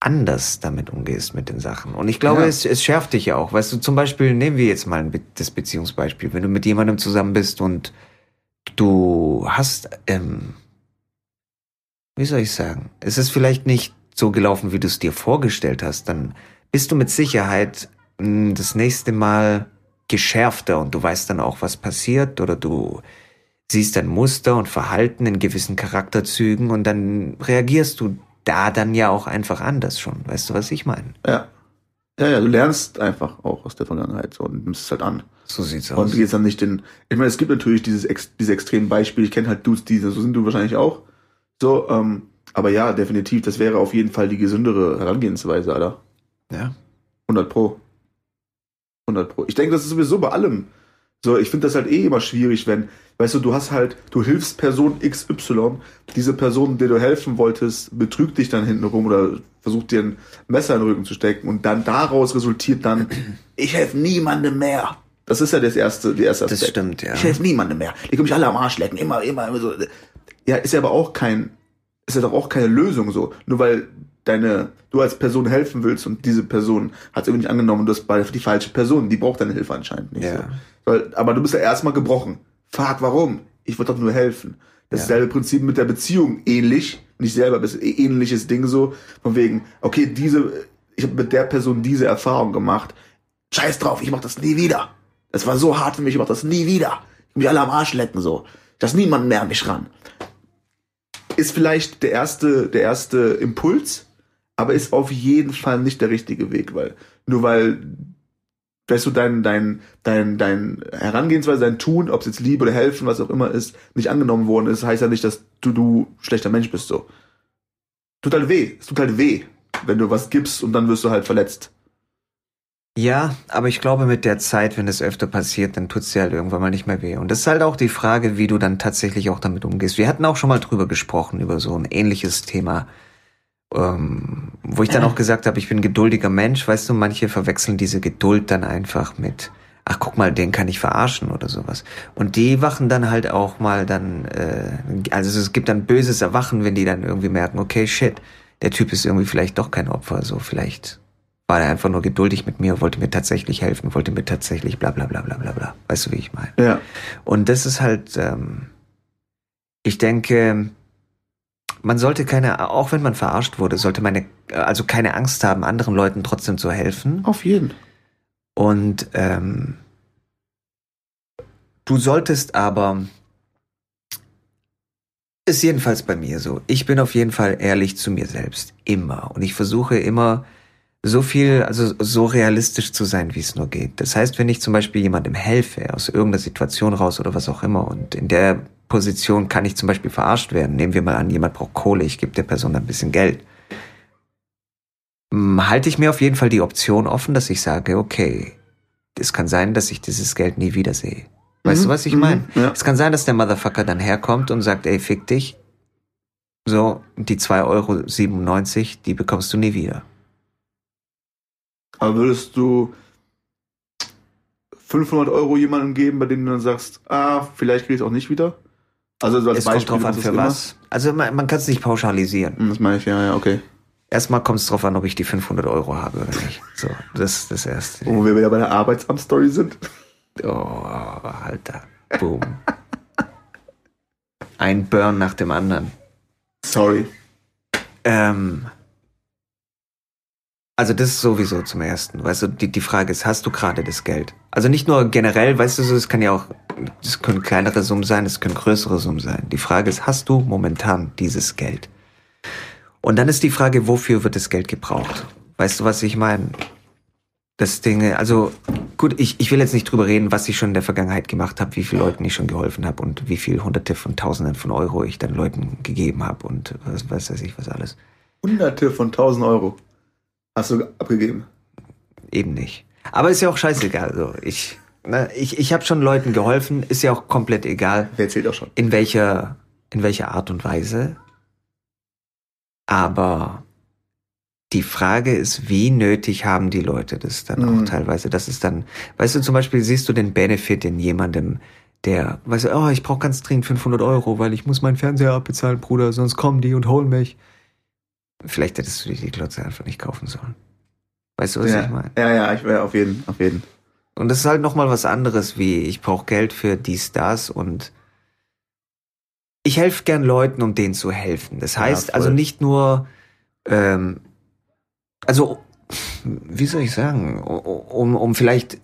anders damit umgehst mit den Sachen. Und ich glaube, ja, es schärft dich ja auch. Weißt du, zum Beispiel, nehmen wir jetzt mal das Beziehungsbeispiel. Wenn du mit jemandem zusammen bist und du hast, wie soll ich sagen, es ist vielleicht nicht so gelaufen, wie du es dir vorgestellt hast, dann bist du mit Sicherheit das nächste Mal geschärfter und du weißt dann auch, was passiert oder du siehst dann Muster und Verhalten in gewissen Charakterzügen und dann reagierst du da dann ja auch einfach anders schon. Weißt du, was ich meine? Ja. Ja, du lernst einfach auch aus der Vergangenheit so und nimmst es halt an. So sieht's aus. Und du gehst dann nicht ich meine, es gibt natürlich diese extremen Beispiele, ich kenne halt Dudes, so sind du wahrscheinlich auch. So, aber ja, definitiv, das wäre auf jeden Fall die gesündere Herangehensweise, Alter. Ja. 100 Pro. Ich denke, das ist sowieso bei allem. So, ich finde das halt immer schwierig, wenn, weißt du, du hilfst Person XY, diese Person, der du helfen wolltest, betrügt dich dann hintenrum oder versucht dir ein Messer in den Rücken zu stecken und dann daraus resultiert dann, ich helfe niemandem mehr. Das ist ja der erste Aspekt. Das stimmt, ja. Ich helfe niemandem mehr. Die können mich alle am Arsch lecken, immer so. Ja, ist ja aber auch ist ja doch auch keine Lösung so. Nur weil du als Person helfen willst und diese Person hat es irgendwie nicht angenommen, das war die falsche Person, die braucht deine Hilfe anscheinend nicht. Ja. So. Aber du bist ja erstmal gebrochen. Fuck, warum? Ich wollte doch nur helfen. Dasselbe Prinzip mit der Beziehung, ähnlich, nicht selber, aber ähnliches Ding so, von wegen, okay, ich habe mit der Person diese Erfahrung gemacht, scheiß drauf, ich mach das nie wieder. Das war so hart für mich, ich mach das nie wieder. Ich will mich alle am Arsch lecken so. Dass niemand mehr an mich ran. Ist vielleicht der erste Impuls, aber ist auf jeden Fall nicht der richtige Weg, weil nur weil weißt du, dein Herangehensweise, dein Tun, ob es jetzt Liebe oder Helfen, was auch immer ist, nicht angenommen worden ist, heißt ja nicht, dass du schlechter Mensch bist, so. Tut halt weh. Es tut halt weh, wenn du was gibst und dann wirst du halt verletzt. Ja, aber ich glaube, mit der Zeit, wenn das öfter passiert, dann tut's dir halt irgendwann mal nicht mehr weh. Und das ist halt auch die Frage, wie du dann tatsächlich auch damit umgehst. Wir hatten auch schon mal drüber gesprochen, über so ein ähnliches Thema, wo ich dann auch gesagt habe, ich bin ein geduldiger Mensch. Weißt du, manche verwechseln diese Geduld dann einfach mit, ach guck mal, den kann ich verarschen oder sowas. Und die wachen dann halt auch mal dann, also es gibt dann böses Erwachen, wenn die dann irgendwie merken, okay, shit, der Typ ist irgendwie vielleicht doch kein Opfer, so vielleicht war er einfach nur geduldig mit mir, wollte mir tatsächlich helfen, wollte mir tatsächlich bla bla bla bla bla bla. Weißt du, wie ich meine? Ja. Und das ist halt, ich denke, man sollte keine, auch wenn man verarscht wurde, sollte man also keine Angst haben, anderen Leuten trotzdem zu helfen. Auf jeden. Und du solltest aber, ist jedenfalls bei mir so, ich bin auf jeden Fall ehrlich zu mir selbst, immer. Und ich versuche immer, so viel, also so realistisch zu sein, wie es nur geht. Das heißt, wenn ich zum Beispiel jemandem helfe, aus irgendeiner Situation raus oder was auch immer, und in der Position kann ich zum Beispiel verarscht werden. Nehmen wir mal an, jemand braucht Kohle, ich gebe der Person ein bisschen Geld. Halte ich mir auf jeden Fall die Option offen, dass ich sage, okay, es kann sein, dass ich dieses Geld nie wiedersehe. Weißt du, was ich meine? Ja. Es kann sein, dass der Motherfucker dann herkommt und sagt, ey, fick dich. So, die 2,97 Euro, die bekommst du nie wieder. Aber würdest du 500 Euro jemandem geben, bei dem du dann sagst, vielleicht krieg ich es auch nicht wieder? Also so als es Beispiel, kommt drauf an, für was. Also man kann es nicht pauschalisieren. Das meine ich, ja, okay. Erstmal kommt es drauf an, ob ich die 500 Euro habe oder nicht. So, das ist das Erste. Wo wir wieder bei der Arbeitsamt-Story sind. Oh, Alter. Boom. Ein Burn nach dem anderen. Sorry. Also das ist sowieso zum Ersten, weißt du, die Frage ist, hast du gerade das Geld? Also nicht nur generell, weißt du, es kann ja auch, es können kleinere Summen sein, es können größere Summen sein. Die Frage ist, hast du momentan dieses Geld? Und dann ist die Frage, wofür wird das Geld gebraucht? Weißt du, was ich meine? Das Ding, also gut, ich will jetzt nicht drüber reden, was ich schon in der Vergangenheit gemacht habe, wie viele Leuten ich schon geholfen habe und wie viel Hunderte von Tausenden von Euro ich dann Leuten gegeben habe und was weiß ich, was alles. Hunderte von Tausend Euro? Hast du abgegeben? Eben nicht. Aber ist ja auch scheißegal. Also ich habe schon Leuten geholfen. Ist ja auch komplett egal. Wer zählt auch schon? In welcher Art und Weise. Aber die Frage ist, wie nötig haben die Leute das dann auch teilweise? Das ist dann, weißt du, zum Beispiel siehst du den Benefit in jemandem, der, weißt du, oh, ich brauche ganz dringend 500 Euro, weil ich muss meinen Fernseher abbezahlen, Bruder, sonst kommen die und holen mich. Vielleicht hättest du dir die Klotze einfach nicht kaufen sollen. Weißt du, was ich meine? Ja, ich wäre auf jeden. Und das ist halt nochmal was anderes, wie ich brauche Geld für dies, das und ich helfe gern Leuten, um denen zu helfen. Das heißt also nicht nur, also wie soll ich sagen, um vielleicht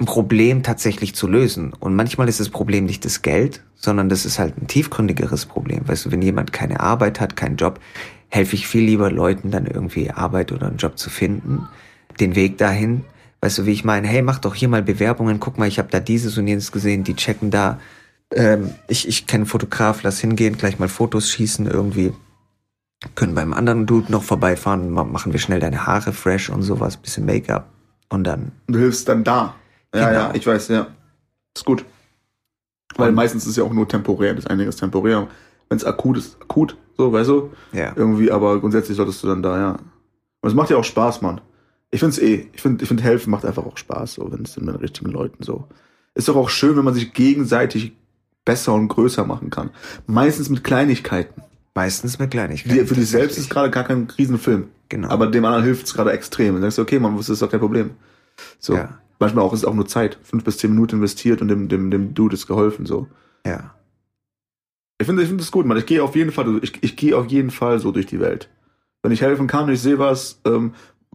ein Problem tatsächlich zu lösen. Und manchmal ist das Problem nicht das Geld, sondern das ist halt ein tiefgründigeres Problem. Weißt du, wenn jemand keine Arbeit hat, keinen Job, helfe ich viel lieber Leuten dann irgendwie Arbeit oder einen Job zu finden, den Weg dahin. Weißt du, wie ich meine, hey, mach doch hier mal Bewerbungen, guck mal, ich habe da dieses und jenes gesehen, die checken da. Ich kenne einen Fotograf, lass hingehen, gleich mal Fotos schießen irgendwie. Können beim anderen Dude noch vorbeifahren, machen wir schnell deine Haare fresh und sowas, bisschen Make-up und dann... Du hilfst dann da. Genau. Ja, ich weiß, ja. Ist gut. Weil meistens ist ja auch nur temporär, das Einige ist temporär. Wenn es akut ist, akut, so, weißt du? Ja. Irgendwie, aber grundsätzlich solltest du dann da, ja. Und es macht ja auch Spaß, Mann. Ich find's eh. Ich find helfen macht einfach auch Spaß, so, wenn es dann mit den richtigen Leuten so. Ist doch auch schön, wenn man sich gegenseitig besser und größer machen kann. Meistens mit Kleinigkeiten. Für dich selbst ist gerade gar kein Riesenfilm. Genau. Aber dem anderen hilft es gerade extrem. Dann sagst du, okay, Mann, das ist doch kein Problem. So. Ja. Manchmal auch, ist es auch nur Zeit. 5 bis 10 Minuten investiert und dem Dude ist geholfen, so. Ja. Ich finde das gut, Mann. Ich gehe auf jeden Fall so durch die Welt. Wenn ich helfen kann und ich sehe was,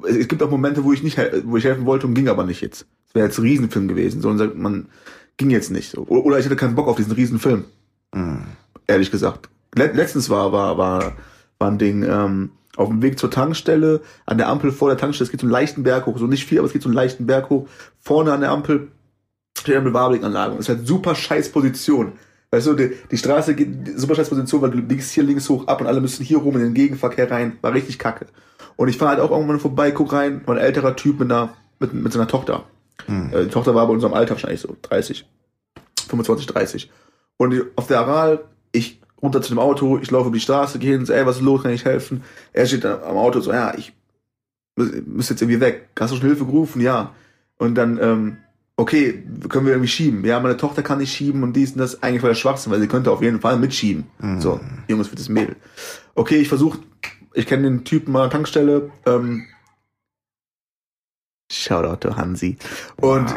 es gibt auch Momente, wo ich helfen wollte und ging aber nicht jetzt. Es wäre jetzt ein Riesenfilm gewesen, so, und sagt, man ging jetzt nicht. So. Oder ich hatte keinen Bock auf diesen Riesenfilm. Ehrlich gesagt. Letztens war ein Ding, auf dem Weg zur Tankstelle, an der Ampel vor der Tankstelle, es geht so einen leichten Berg hoch, so nicht viel, aber es geht so einen leichten Berg hoch, vorne an der Ampel steht eine Bewahrblinkanlage und es ist halt super scheiß Position. Weißt du, die Straße geht super scheiß Position, weil du biegst hier links hoch ab und alle müssen hier rum in den Gegenverkehr rein, war richtig kacke. Und ich fahre halt auch irgendwann vorbei, guck rein, war ein älterer Typ mit seiner Tochter. Mhm. Die Tochter war bei unserem Alter wahrscheinlich so 30, 25, 30. Und auf der Aral, ich runter zu dem Auto, ich laufe über die Straße, gehe hin, so, ey, was ist los, kann ich helfen? Er steht dann am Auto, so, ja, ich muss jetzt irgendwie weg. Hast du schon Hilfe gerufen? Ja. Und dann, okay, können wir irgendwie schieben? Ja, meine Tochter kann nicht schieben und dies und das. Eigentlich war der Schwachsinn, weil sie könnte auf jeden Fall mitschieben. Mhm. So, Jungs, für das Mädel. Okay, ich kenne den Typen an der Tankstelle, Shoutout to Hansi. Und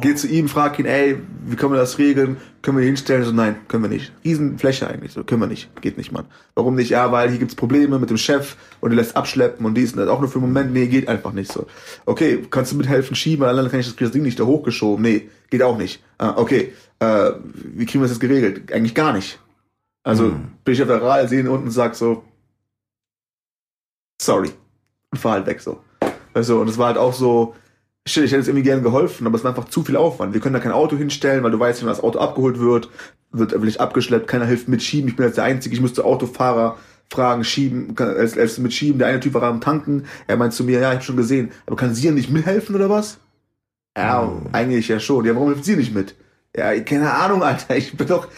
geht zu ihm, fragt ihn, ey, wie können wir das regeln? Können wir ihn hinstellen? So, nein, können wir nicht. Riesenfläche eigentlich, so, können wir nicht. Geht nicht, Mann. Warum nicht? Ja, weil hier gibt's Probleme mit dem Chef und er lässt abschleppen und dies und das. Auch nur für einen Moment, nee, geht einfach nicht so. Okay, kannst du mithelfen schieben? Alleine kann ich das Ding nicht da hochgeschoben. Nee, geht auch nicht. Okay, wie kriegen wir das jetzt geregelt? Eigentlich gar nicht. Also, bin ich auf der Rahl, sehe ihn unten und sag so, sorry. Und fahr halt weg so. Also, und es war halt auch so, shit, ich hätte jetzt irgendwie gerne geholfen, aber es war einfach zu viel Aufwand. Wir können da kein Auto hinstellen, weil du weißt, wenn das Auto abgeholt wird wirklich abgeschleppt, keiner hilft mitschieben. Ich bin jetzt der Einzige, ich müsste Autofahrer fragen, schieben, helfst du mitschieben? Der eine Typ war am Tanken, er meint zu mir, ja, ich hab schon gesehen, aber kann sie ja nicht mithelfen oder was? Ja, eigentlich ja schon. Ja, warum hilft sie nicht mit? Ja, keine Ahnung, Alter, ich wollte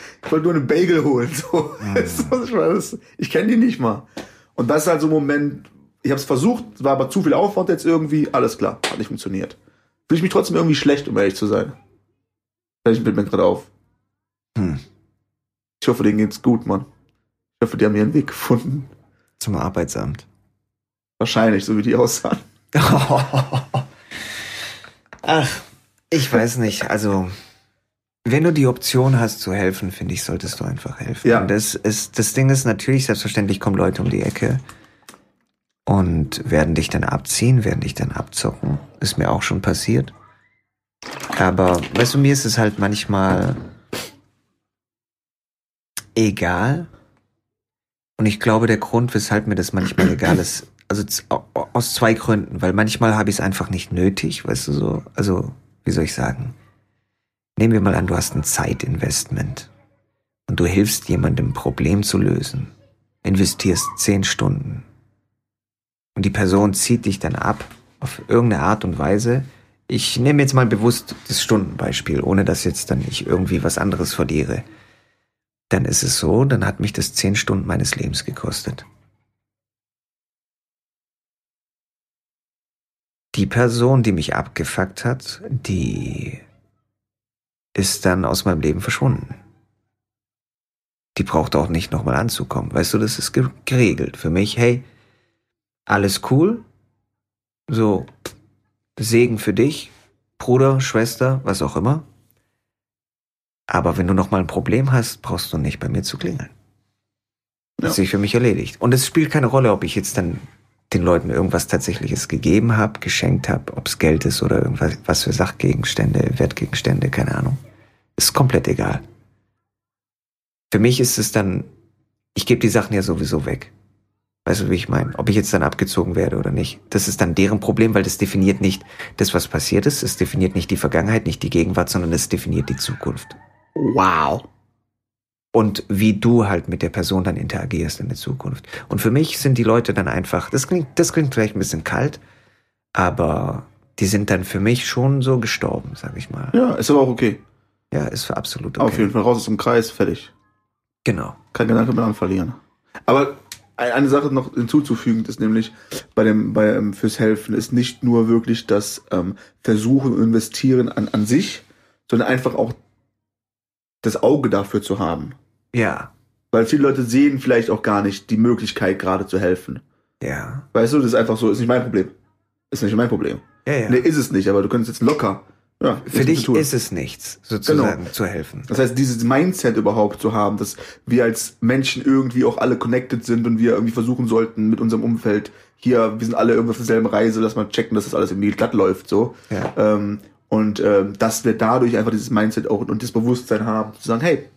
nur einen Bagel holen. So. Ich kenne die nicht mal. Und das ist halt so ein Moment. Ich habe es versucht, war aber zu viel Aufwand jetzt irgendwie. Alles klar, hat nicht funktioniert. Fühle ich mich trotzdem irgendwie schlecht, um ehrlich zu sein. Ich bin mir gerade auf. Ich hoffe, denen geht's gut, Mann. Ich hoffe, die haben ihren Weg gefunden. Zum Arbeitsamt. Wahrscheinlich, so wie die aussahen. Ach, ich weiß nicht. Also, wenn du die Option hast zu helfen, finde ich, solltest du einfach helfen. Ja. Und das Ding ist natürlich, selbstverständlich kommen Leute um die Ecke. Und werden dich dann abziehen, werden dich dann abzocken. Ist mir auch schon passiert. Aber, weißt du, mir ist es halt manchmal egal. Und ich glaube, der Grund, weshalb mir das manchmal egal ist, also aus zwei Gründen. Weil manchmal habe ich es einfach nicht nötig, weißt du so. Also, wie soll ich sagen? Nehmen wir mal an, du hast ein Zeitinvestment. Und du hilfst jemandem, ein Problem zu lösen. Investierst 10 Stunden. Und die Person zieht dich dann ab, auf irgendeine Art und Weise. Ich nehme jetzt mal bewusst das Stundenbeispiel, ohne dass jetzt dann ich irgendwie was anderes verliere. Dann ist es so, dann hat mich das 10 Stunden meines Lebens gekostet. Die Person, die mich abgefuckt hat, die ist dann aus meinem Leben verschwunden. Die braucht auch nicht nochmal anzukommen. Weißt du, das ist geregelt für mich. Hey, alles cool, so, Segen für dich, Bruder, Schwester, was auch immer. Aber wenn du nochmal ein Problem hast, brauchst du nicht bei mir zu klingeln. Ja. Das ist sich für mich erledigt. Und es spielt keine Rolle, ob ich jetzt dann den Leuten irgendwas Tatsächliches gegeben habe, geschenkt habe, ob es Geld ist oder irgendwas, was für Sachgegenstände, Wertgegenstände, keine Ahnung. Ist komplett egal. Für mich ist es dann, ich gebe die Sachen ja sowieso weg. Weißt du, wie ich meine? Ob ich jetzt dann abgezogen werde oder nicht. Das ist dann deren Problem, weil das definiert nicht das, was passiert ist. Es definiert nicht die Vergangenheit, nicht die Gegenwart, sondern es definiert die Zukunft. Wow. Und wie du halt mit der Person dann interagierst in der Zukunft. Und für mich sind die Leute dann einfach, das klingt vielleicht ein bisschen kalt, aber die sind dann für mich schon so gestorben, sag ich mal. Ja, ist aber auch okay. Ja, ist für absolut okay. Auf jeden Fall raus aus dem Kreis, fertig. Genau. Kein Gedanke mehr an verlieren. Aber eine Sache noch hinzuzufügen ist nämlich, fürs Helfen ist nicht nur wirklich das Versuchen und Investieren an sich, sondern einfach auch das Auge dafür zu haben. Ja. Weil viele Leute sehen vielleicht auch gar nicht die Möglichkeit, gerade zu helfen. Ja. Weißt du, das ist einfach so, ist nicht mein Problem. Ist nicht mein Problem. Ja, ja. Nee, ist es nicht, aber du könntest jetzt locker. Ja, für dich ist es nichts, sozusagen, genau, zu helfen. Das heißt, dieses Mindset überhaupt zu haben, dass wir als Menschen irgendwie auch alle connected sind und wir irgendwie versuchen sollten mit unserem Umfeld, wir sind alle irgendwie auf derselben Reise, lass mal checken, dass das alles irgendwie glatt läuft, so. Ja. Dass wir dadurch einfach dieses Mindset auch und das Bewusstsein haben, zu sagen, hey,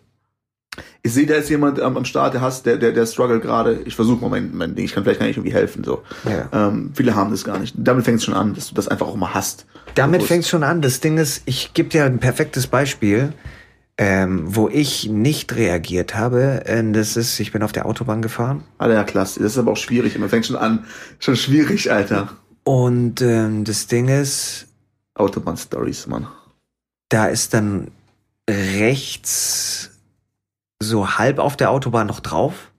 ich sehe, da ist jemand am Start, der struggle gerade. Ich versuche mal mein Ding. Vielleicht kann ich irgendwie helfen. So. Ja. Viele haben das gar nicht. Damit fängt es schon an, dass du das einfach auch mal hast. Damit fängt es schon an. Das Ding ist, ich gebe dir ein perfektes Beispiel, wo ich nicht reagiert habe. Das ist, ich bin auf der Autobahn gefahren. Alter, ja, klasse. Das ist aber auch schwierig. Man fängt schon an. Schon schwierig, Alter. Und das Ding ist... Autobahn-Stories, Mann. Da ist dann rechts... so halb auf der Autobahn noch drauf.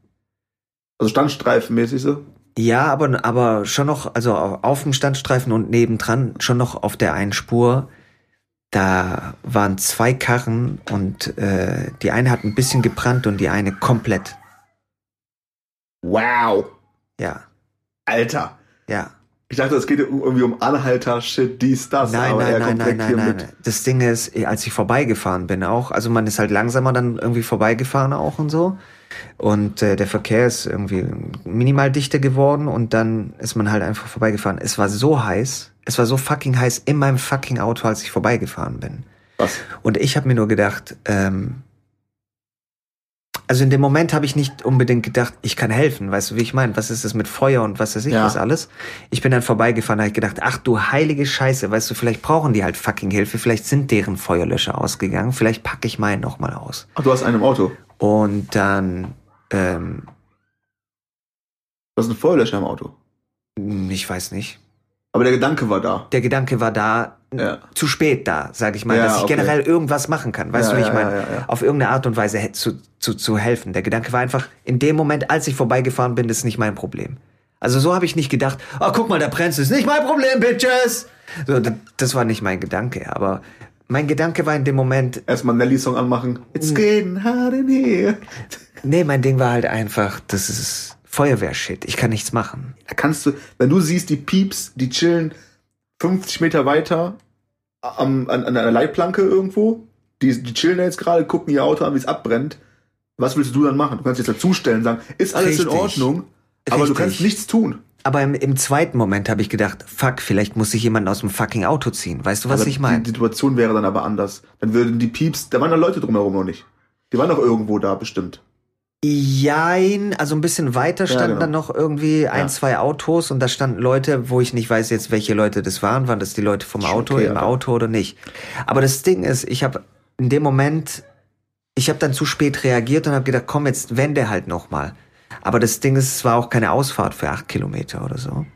Also standstreifenmäßig so? Ja, aber schon noch, also auf dem Standstreifen und nebendran, schon noch auf der einen Spur. Da waren zwei Karren und die eine hat ein bisschen gebrannt und die eine komplett. Wow. Ja. Alter. Ja. Ich dachte, es geht irgendwie um Anhalter, Shit, dies, das. Nein. Das Ding ist, als ich vorbeigefahren bin auch, also man ist halt langsamer dann irgendwie vorbeigefahren auch und so. Und der Verkehr ist irgendwie minimal dichter geworden und dann ist man halt einfach vorbeigefahren. Es war so heiß, es war so fucking heiß in meinem fucking Auto, als ich vorbeigefahren bin. Was? Und ich habe mir nur gedacht, also in dem Moment habe ich nicht unbedingt gedacht, ich kann helfen, weißt du, wie ich meine? Was ist das mit Feuer und was weiß ich, ja, was alles? Ich bin dann vorbeigefahren, habe ich gedacht, ach du heilige Scheiße, weißt du, vielleicht brauchen die halt fucking Hilfe, vielleicht sind deren Feuerlöscher ausgegangen, vielleicht packe ich meinen nochmal aus. Ach, du hast einen im Auto? Und dann, Du hast einen Feuerlöscher im Auto? Ich weiß nicht. Aber der Gedanke war da. Der Gedanke war da, ja, zu spät da, sag ich mal, ja, dass ich generell irgendwas machen kann, weißt du, wie ich meine? Ja. Auf irgendeine Art und Weise zu helfen. Der Gedanke war einfach, in dem Moment, als ich vorbeigefahren bin, das ist nicht mein Problem. Also so habe ich nicht gedacht, oh, guck mal, da brennt es, nicht mein Problem, Bitches! So, das war nicht mein Gedanke, aber mein Gedanke war in dem Moment... Erstmal Nelly-Song anmachen. It's getting hard in here. Nee, mein Ding war halt einfach, das ist... Feuerwehrshit, ich kann nichts machen. Da kannst du, wenn du siehst, die Pieps, die chillen 50 Meter weiter an einer Leitplanke irgendwo, die chillen jetzt gerade, gucken ihr Auto an, wie es abbrennt. Was willst du dann machen? Du kannst jetzt dazustellen und sagen, ist alles richtig in Ordnung, aber richtig, du kannst nichts tun. Aber im zweiten Moment habe ich gedacht, fuck, vielleicht muss ich jemanden aus dem fucking Auto ziehen. Weißt du, was aber ich meine? Die Situation wäre dann aber anders. Dann würden die Pieps, da waren doch Leute drumherum noch nicht. Die waren doch irgendwo da bestimmt. Jein, also ein bisschen weiter standen dann noch irgendwie ein, zwei Autos und da standen Leute, wo ich nicht weiß jetzt, welche Leute das waren. Waren das die Leute vom Auto, okay, im Auto oder nicht? Aber das Ding ist, ich habe in dem Moment, ich habe dann zu spät reagiert und habe gedacht, komm, jetzt wende halt nochmal. Aber das Ding ist, es war auch keine Ausfahrt für 8 Kilometer oder so.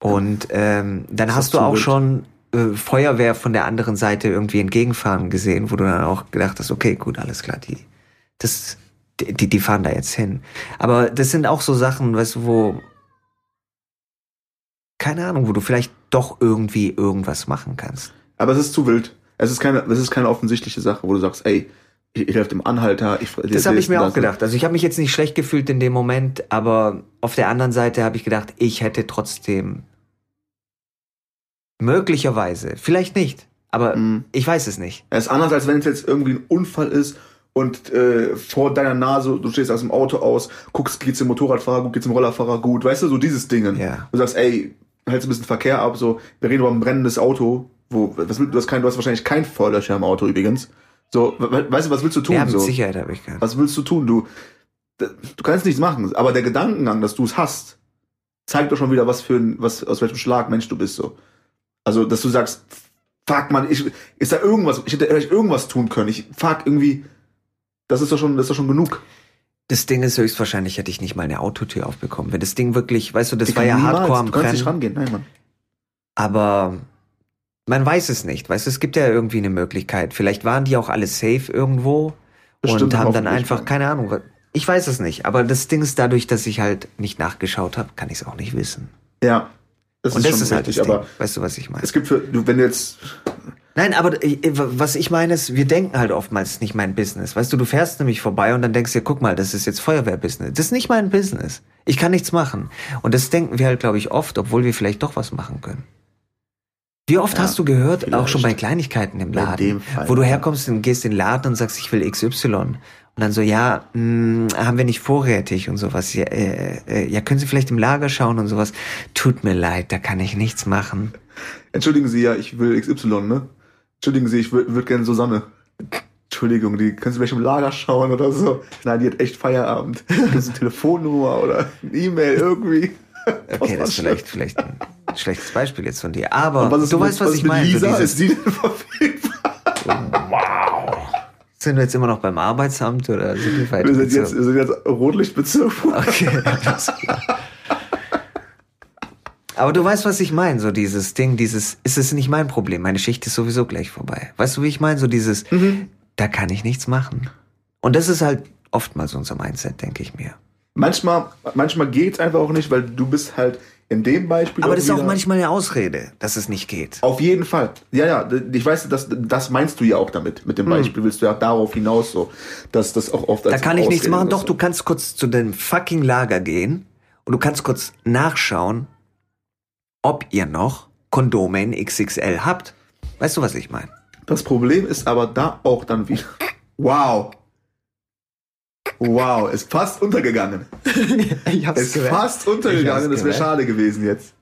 Und dann das hast du auch wild schon Feuerwehr von der anderen Seite irgendwie entgegenfahren gesehen, wo du dann auch gedacht hast, okay, gut, alles klar, die fahren da jetzt hin. Aber das sind auch so Sachen, weißt du, wo, keine Ahnung, wo du vielleicht doch irgendwie irgendwas machen kannst. Aber es ist zu wild. Es ist keine offensichtliche Sache, wo du sagst, ey, ich helfe dem Anhalter. Das habe ich mir auch gedacht. Also ich habe mich jetzt nicht schlecht gefühlt in dem Moment, aber auf der anderen Seite habe ich gedacht, ich hätte trotzdem möglicherweise, vielleicht nicht, aber ich weiß es nicht. Es ist anders, als wenn es jetzt irgendwie ein Unfall ist, und vor deiner Nase, du stehst aus dem Auto aus, guckst, geht's dem Motorradfahrer gut, geht's dem Rollerfahrer gut, weißt du, so dieses Dingen. Yeah. Du sagst, ey, hältst ein bisschen Verkehr ab, so, wir reden über ein brennendes Auto, du hast wahrscheinlich kein Feuerlöscher im Auto übrigens. So, weißt du, was willst du tun? Ja, mit so? Sicherheit habe ich keinen. Was willst du tun? Du kannst nichts machen, aber der Gedankengang, dass du es hast, zeigt doch schon wieder, aus welchem Schlag Mensch du bist, so. Also, dass du sagst, fuck, Mann, ich hätte vielleicht irgendwas tun können, das ist doch schon genug. Das Ding ist, höchstwahrscheinlich hätte ich nicht mal eine Autotür aufbekommen. Wenn das Ding wirklich, weißt du, das war ja hardcore am Brennen. Du kannst nicht rangehen, nein, Mann. Aber man weiß es nicht, weißt du, es gibt ja irgendwie eine Möglichkeit. Vielleicht waren die auch alle safe irgendwo und haben dann einfach, keine Ahnung, ich weiß es nicht. Aber das Ding ist, dadurch, dass ich halt nicht nachgeschaut habe, kann ich es auch nicht wissen. Ja, das ist schon richtig, aber weißt du, was ich meine? Es gibt wenn du jetzt... Nein, aber was ich meine ist, wir denken halt oftmals nicht mein Business. Weißt du, du fährst nämlich vorbei und dann denkst dir, guck mal, das ist jetzt Feuerwehrbusiness. Das ist nicht mein Business. Ich kann nichts machen. Und das denken wir halt, glaube ich, oft, obwohl wir vielleicht doch was machen können. Wie oft hast du gehört, vielleicht, auch schon bei Kleinigkeiten im Laden, wo du herkommst und gehst in den Laden und sagst, ich will XY. Und dann so, haben wir nicht vorrätig und sowas. Ja, können Sie vielleicht im Lager schauen und sowas. Tut mir leid, da kann ich nichts machen. Entschuldigen Sie, ich will XY, ne? Entschuldigen Sie, ich würde gerne Susanne. Entschuldigung, die kannst du vielleicht im Lager schauen oder so. Nein, die hat echt Feierabend. Das ist eine Telefonnummer oder eine E-Mail irgendwie. Okay, das ist vielleicht ein schlechtes Beispiel jetzt von dir. Aber du weißt, was ich meine. Lisa, ist die denn verfügbar? Wow. Sind wir jetzt immer noch beim Arbeitsamt oder sind wir weiter? Wir sind jetzt Rotlichtbezirk. Okay, alles klar. Aber du weißt, was ich meine, so dieses Ding, es ist nicht mein Problem, meine Schicht ist sowieso gleich vorbei. Weißt du, wie ich meine? So dieses, da kann ich nichts machen. Und das ist halt oftmals unser Mindset, denke ich mir. Manchmal geht's einfach auch nicht, weil du bist halt in dem Beispiel... Aber das ist auch manchmal eine Ausrede, dass es nicht geht. Auf jeden Fall. Ja, ich weiß, das meinst du ja auch damit. Mit dem Beispiel willst du ja darauf hinaus so, dass das auch oft als Ausrede... Da kann ich nichts machen. Doch, du kannst kurz zu deinem fucking Lager gehen und du kannst kurz nachschauen, ob ihr noch Kondome in XXL habt. Weißt du, was ich meine? Das Problem ist aber da auch dann wieder... Wow, ist fast untergegangen. Ich hab's ist gewählt. Fast untergegangen, das wäre schade gewesen jetzt.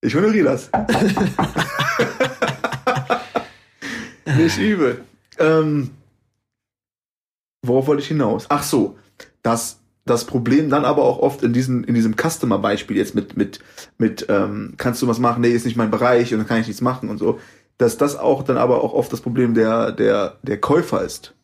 Ich honoriere das. Nicht übel. Worauf wollte ich hinaus? Ach so, dass das Problem dann aber auch oft in diesem Customer-Beispiel jetzt mit kannst du was machen? Nee, ist nicht mein Bereich und dann kann ich nichts machen und so. Dass das auch dann aber auch oft das Problem der Käufer ist.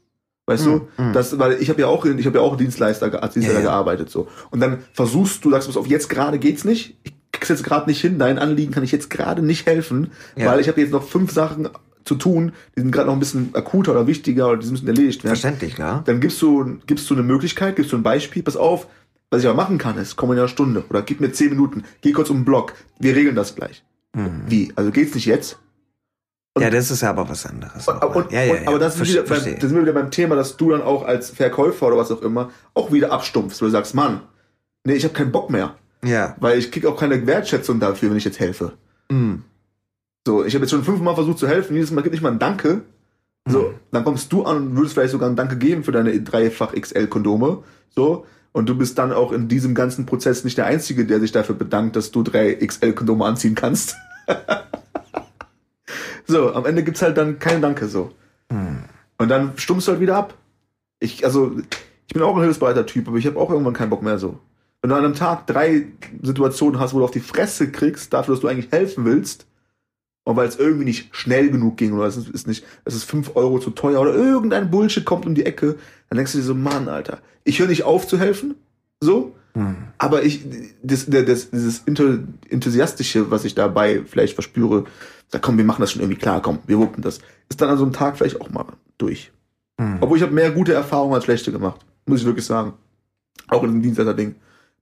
Weißt du, das, weil ich habe ja auch als Dienstleister gearbeitet so. Und dann versuchst du, sagst du, auf jetzt gerade geht's nicht, ich krieg's jetzt gerade nicht hin, dein Anliegen kann ich jetzt gerade nicht helfen, weil ich habe jetzt noch 5 Sachen zu tun, die sind gerade noch ein bisschen akuter oder wichtiger oder die müssen erledigt werden. Verständlich, klar. Dann gibst du eine Möglichkeit, gibst du ein Beispiel, pass auf, was ich aber machen kann ist, komm in einer Stunde oder gib mir 10 Minuten, geh kurz um den Block, wir regeln das gleich. Wie? Also geht's nicht jetzt? Und das ist aber was anderes. Aber das sind wir wieder beim Thema, dass du dann auch als Verkäufer oder was auch immer auch wieder abstumpfst, weil du sagst, Mann, nee, ich habe keinen Bock mehr. Ja. Weil ich krieg auch keine Wertschätzung dafür, wenn ich jetzt helfe. So, ich habe jetzt schon 5 Mal versucht zu helfen, jedes Mal gibt nicht mal ein Danke. So, dann kommst du an und würdest vielleicht sogar ein Danke geben für deine 3-fach XL-Kondome. So, und du bist dann auch in diesem ganzen Prozess nicht der Einzige, der sich dafür bedankt, dass du 3 XL-Kondome anziehen kannst. So, am Ende gibt's halt dann kein Danke so. Und dann stummst du halt wieder ab. Ich bin auch ein hilfsbereiter Typ, aber ich habe auch irgendwann keinen Bock mehr so. Wenn du an einem Tag 3 Situationen hast, wo du auf die Fresse kriegst, dafür, dass du eigentlich helfen willst, und weil es irgendwie nicht schnell genug ging, oder es ist 5 € zu teuer, oder irgendein Bullshit kommt um die Ecke, dann denkst du dir so, Mann, Alter, ich höre nicht auf zu helfen, so, aber dieses Enthusiastische, was ich dabei vielleicht verspüre, da komm, wir machen das schon irgendwie klar, komm, wir wuppen das. Ist dann an so einem Tag vielleicht auch mal durch. Obwohl ich habe mehr gute Erfahrungen als schlechte gemacht, muss ich wirklich sagen. Auch in dem Dienstleister-Ding.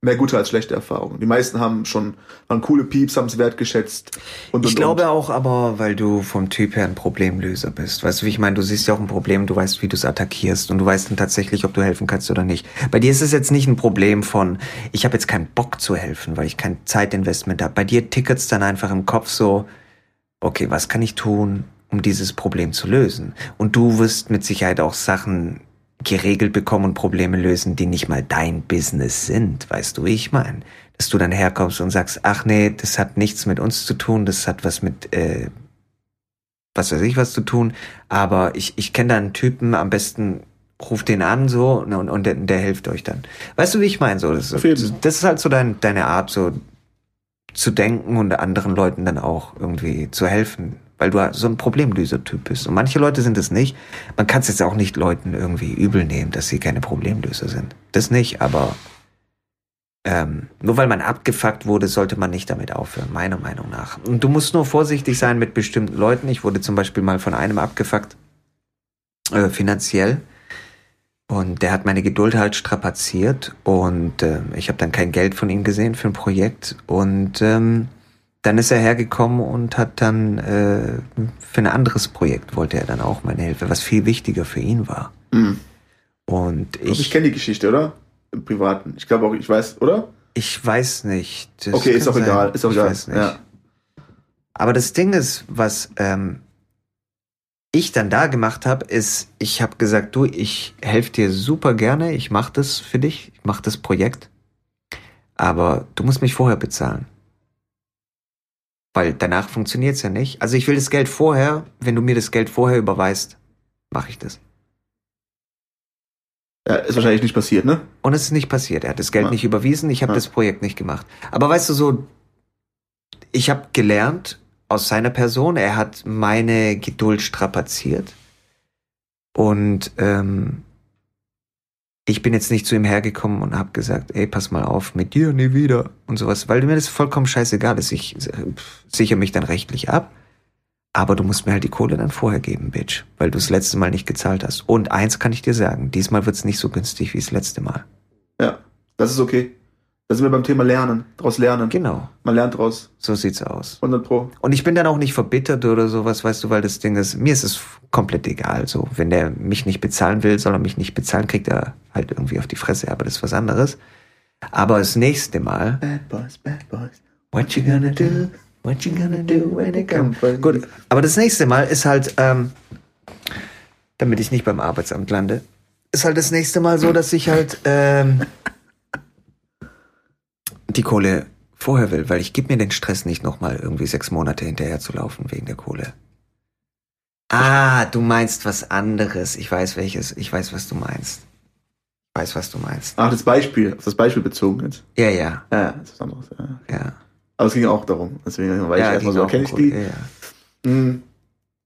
Mehr gute als schlechte Erfahrungen. Die meisten waren coole Pieps, haben es wertgeschätzt. Ich glaube auch aber, weil du vom Typ her ein Problemlöser bist. Weißt du, wie ich meine? Du siehst ja auch ein Problem, du weißt, wie du es attackierst und du weißt dann tatsächlich, ob du helfen kannst oder nicht. Bei dir ist es jetzt nicht ein Problem von, ich habe jetzt keinen Bock zu helfen, weil ich kein Zeitinvestment habe. Bei dir tickert es dann einfach im Kopf so, okay, was kann ich tun, um dieses Problem zu lösen? Und du wirst mit Sicherheit auch Sachen geregelt bekommen und Probleme lösen, die nicht mal dein Business sind, weißt du, wie ich meine? Dass du dann herkommst und sagst, ach nee, das hat nichts mit uns zu tun, das hat was mit, was weiß ich was zu tun, aber ich kenne da einen Typen, am besten ruft den an so und der hilft euch dann. Weißt du, wie ich meine? So, das ist halt so deine Art, so zu denken und anderen Leuten dann auch irgendwie zu helfen, weil du so ein Problemlöser-Typ bist. Und manche Leute sind es nicht. Man kann es jetzt auch nicht Leuten irgendwie übel nehmen, dass sie keine Problemlöser sind. Das nicht, aber nur weil man abgefuckt wurde, sollte man nicht damit aufhören, meiner Meinung nach. Und du musst nur vorsichtig sein mit bestimmten Leuten. Ich wurde zum Beispiel mal von einem abgefuckt, finanziell. Und der hat meine Geduld halt strapaziert. Und ich habe dann kein Geld von ihm gesehen für ein Projekt. Und dann ist er hergekommen und hat dann für ein anderes Projekt wollte er dann auch meine Hilfe, was viel wichtiger für ihn war. Und ich kenne die Geschichte, oder? Im Privaten. Ich glaube auch, ich weiß, oder? Ich weiß nicht. Das okay, ist auch sein. Egal. Ist auch ich egal. Weiß nicht. Ja. Aber das Ding ist, was ich dann da gemacht habe, ist, ich habe gesagt, du, ich helfe dir super gerne, ich mache das für dich, ich mache das Projekt, aber du musst mich vorher bezahlen. Weil danach funktioniert's ja nicht. Also ich will das Geld vorher, wenn du mir das Geld vorher überweist, mache ich das. Ja, ist wahrscheinlich nicht passiert, ne? Und es ist nicht passiert. Er hat das Geld nicht überwiesen. Ich habe das Projekt nicht gemacht. Aber weißt du, so, ich habe gelernt aus seiner Person. Er hat meine Geduld strapaziert. Und ich bin jetzt nicht zu ihm hergekommen und habe gesagt, ey, pass mal auf, mit dir nie wieder und sowas. Weil mir das vollkommen scheißegal ist. Ich sichere mich dann rechtlich ab. Aber du musst mir halt die Kohle dann vorher geben, Bitch. Weil du das letzte Mal nicht gezahlt hast. Und eins kann ich dir sagen, diesmal wird's nicht so günstig wie das letzte Mal. Ja, das ist okay. Da sind wir beim Thema Lernen. Draus lernen. Genau. Man lernt draus. So sieht's aus. 100%. Und ich bin dann auch nicht verbittert oder sowas, weißt du, weil das Ding ist, mir ist es komplett egal. So, wenn der mich nicht bezahlen will, soll er mich nicht bezahlen, kriegt er halt irgendwie auf die Fresse. Aber das ist was anderes. Aber das nächste Mal... Bad boys, bad boys. What you gonna do? What you gonna do when it comes? Gut, aber das nächste Mal ist halt, damit ich nicht beim Arbeitsamt lande, ist halt das nächste Mal so, dass ich halt die Kohle vorher will, weil ich gebe mir den Stress nicht nochmal irgendwie 6 Monate hinterher zu laufen wegen der Kohle. Ah, du meinst was anderes. Ich weiß welches. Ich weiß, was du meinst. Ich weiß, was du meinst. Ach, das Beispiel. Auf das Beispiel bezogen jetzt. Ja, ja. Ja, das ist was anderes. Ja. Ja. Aber es ging auch darum. Deswegen war ich erstmal so, kenne ich die? Ja, ja. Hm.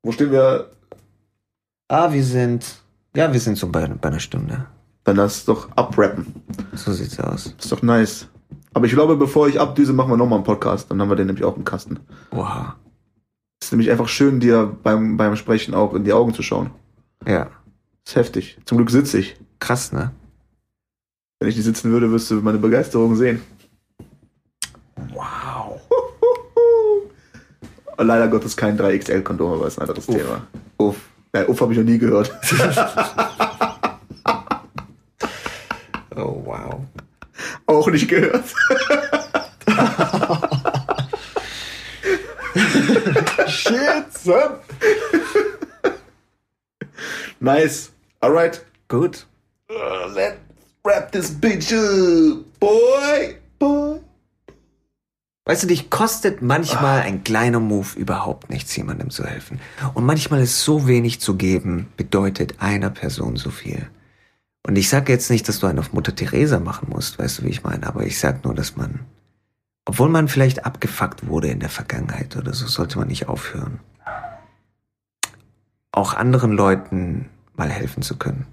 Wo stehen wir? Ah, wir sind so bei einer Stunde. Dann lass doch abrappen. So sieht's aus. Ist doch nice. Aber ich glaube, bevor ich abdüse, machen wir nochmal einen Podcast. Dann haben wir den nämlich auch im Kasten. Wow. Ist nämlich einfach schön, dir beim Sprechen auch in die Augen zu schauen. Ja. Ist heftig. Zum Glück sitze ich. Krass, ne? Wenn ich nicht sitzen würde, wirst du meine Begeisterung sehen. Wow. Leider Gottes kein 3XL-Kondom, aber ist ein anderes Thema. Uff. Ja, Uff habe ich noch nie gehört. Oh, wow. Auch nicht gehört. Shit, son. Nice. Alright. Gut. Let's wrap this bitch up, boy. Boy. Weißt du, dich kostet manchmal ein kleiner Move überhaupt nichts, jemandem zu helfen. Und manchmal ist so wenig zu geben, bedeutet einer Person so viel. Und ich sage jetzt nicht, dass du einen auf Mutter Teresa machen musst, weißt du, wie ich meine, aber ich sage nur, dass man, obwohl man vielleicht abgefuckt wurde in der Vergangenheit oder so, sollte man nicht aufhören, auch anderen Leuten mal helfen zu können.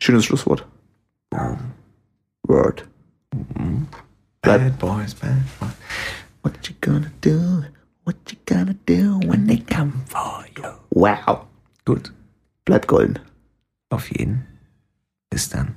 Schönes Schlusswort. Word. Bad boys, bad boys. What you gonna do? What you gonna do when they come for you? Wow. Gut. Bleibt golden. Auf jeden. Bis dann.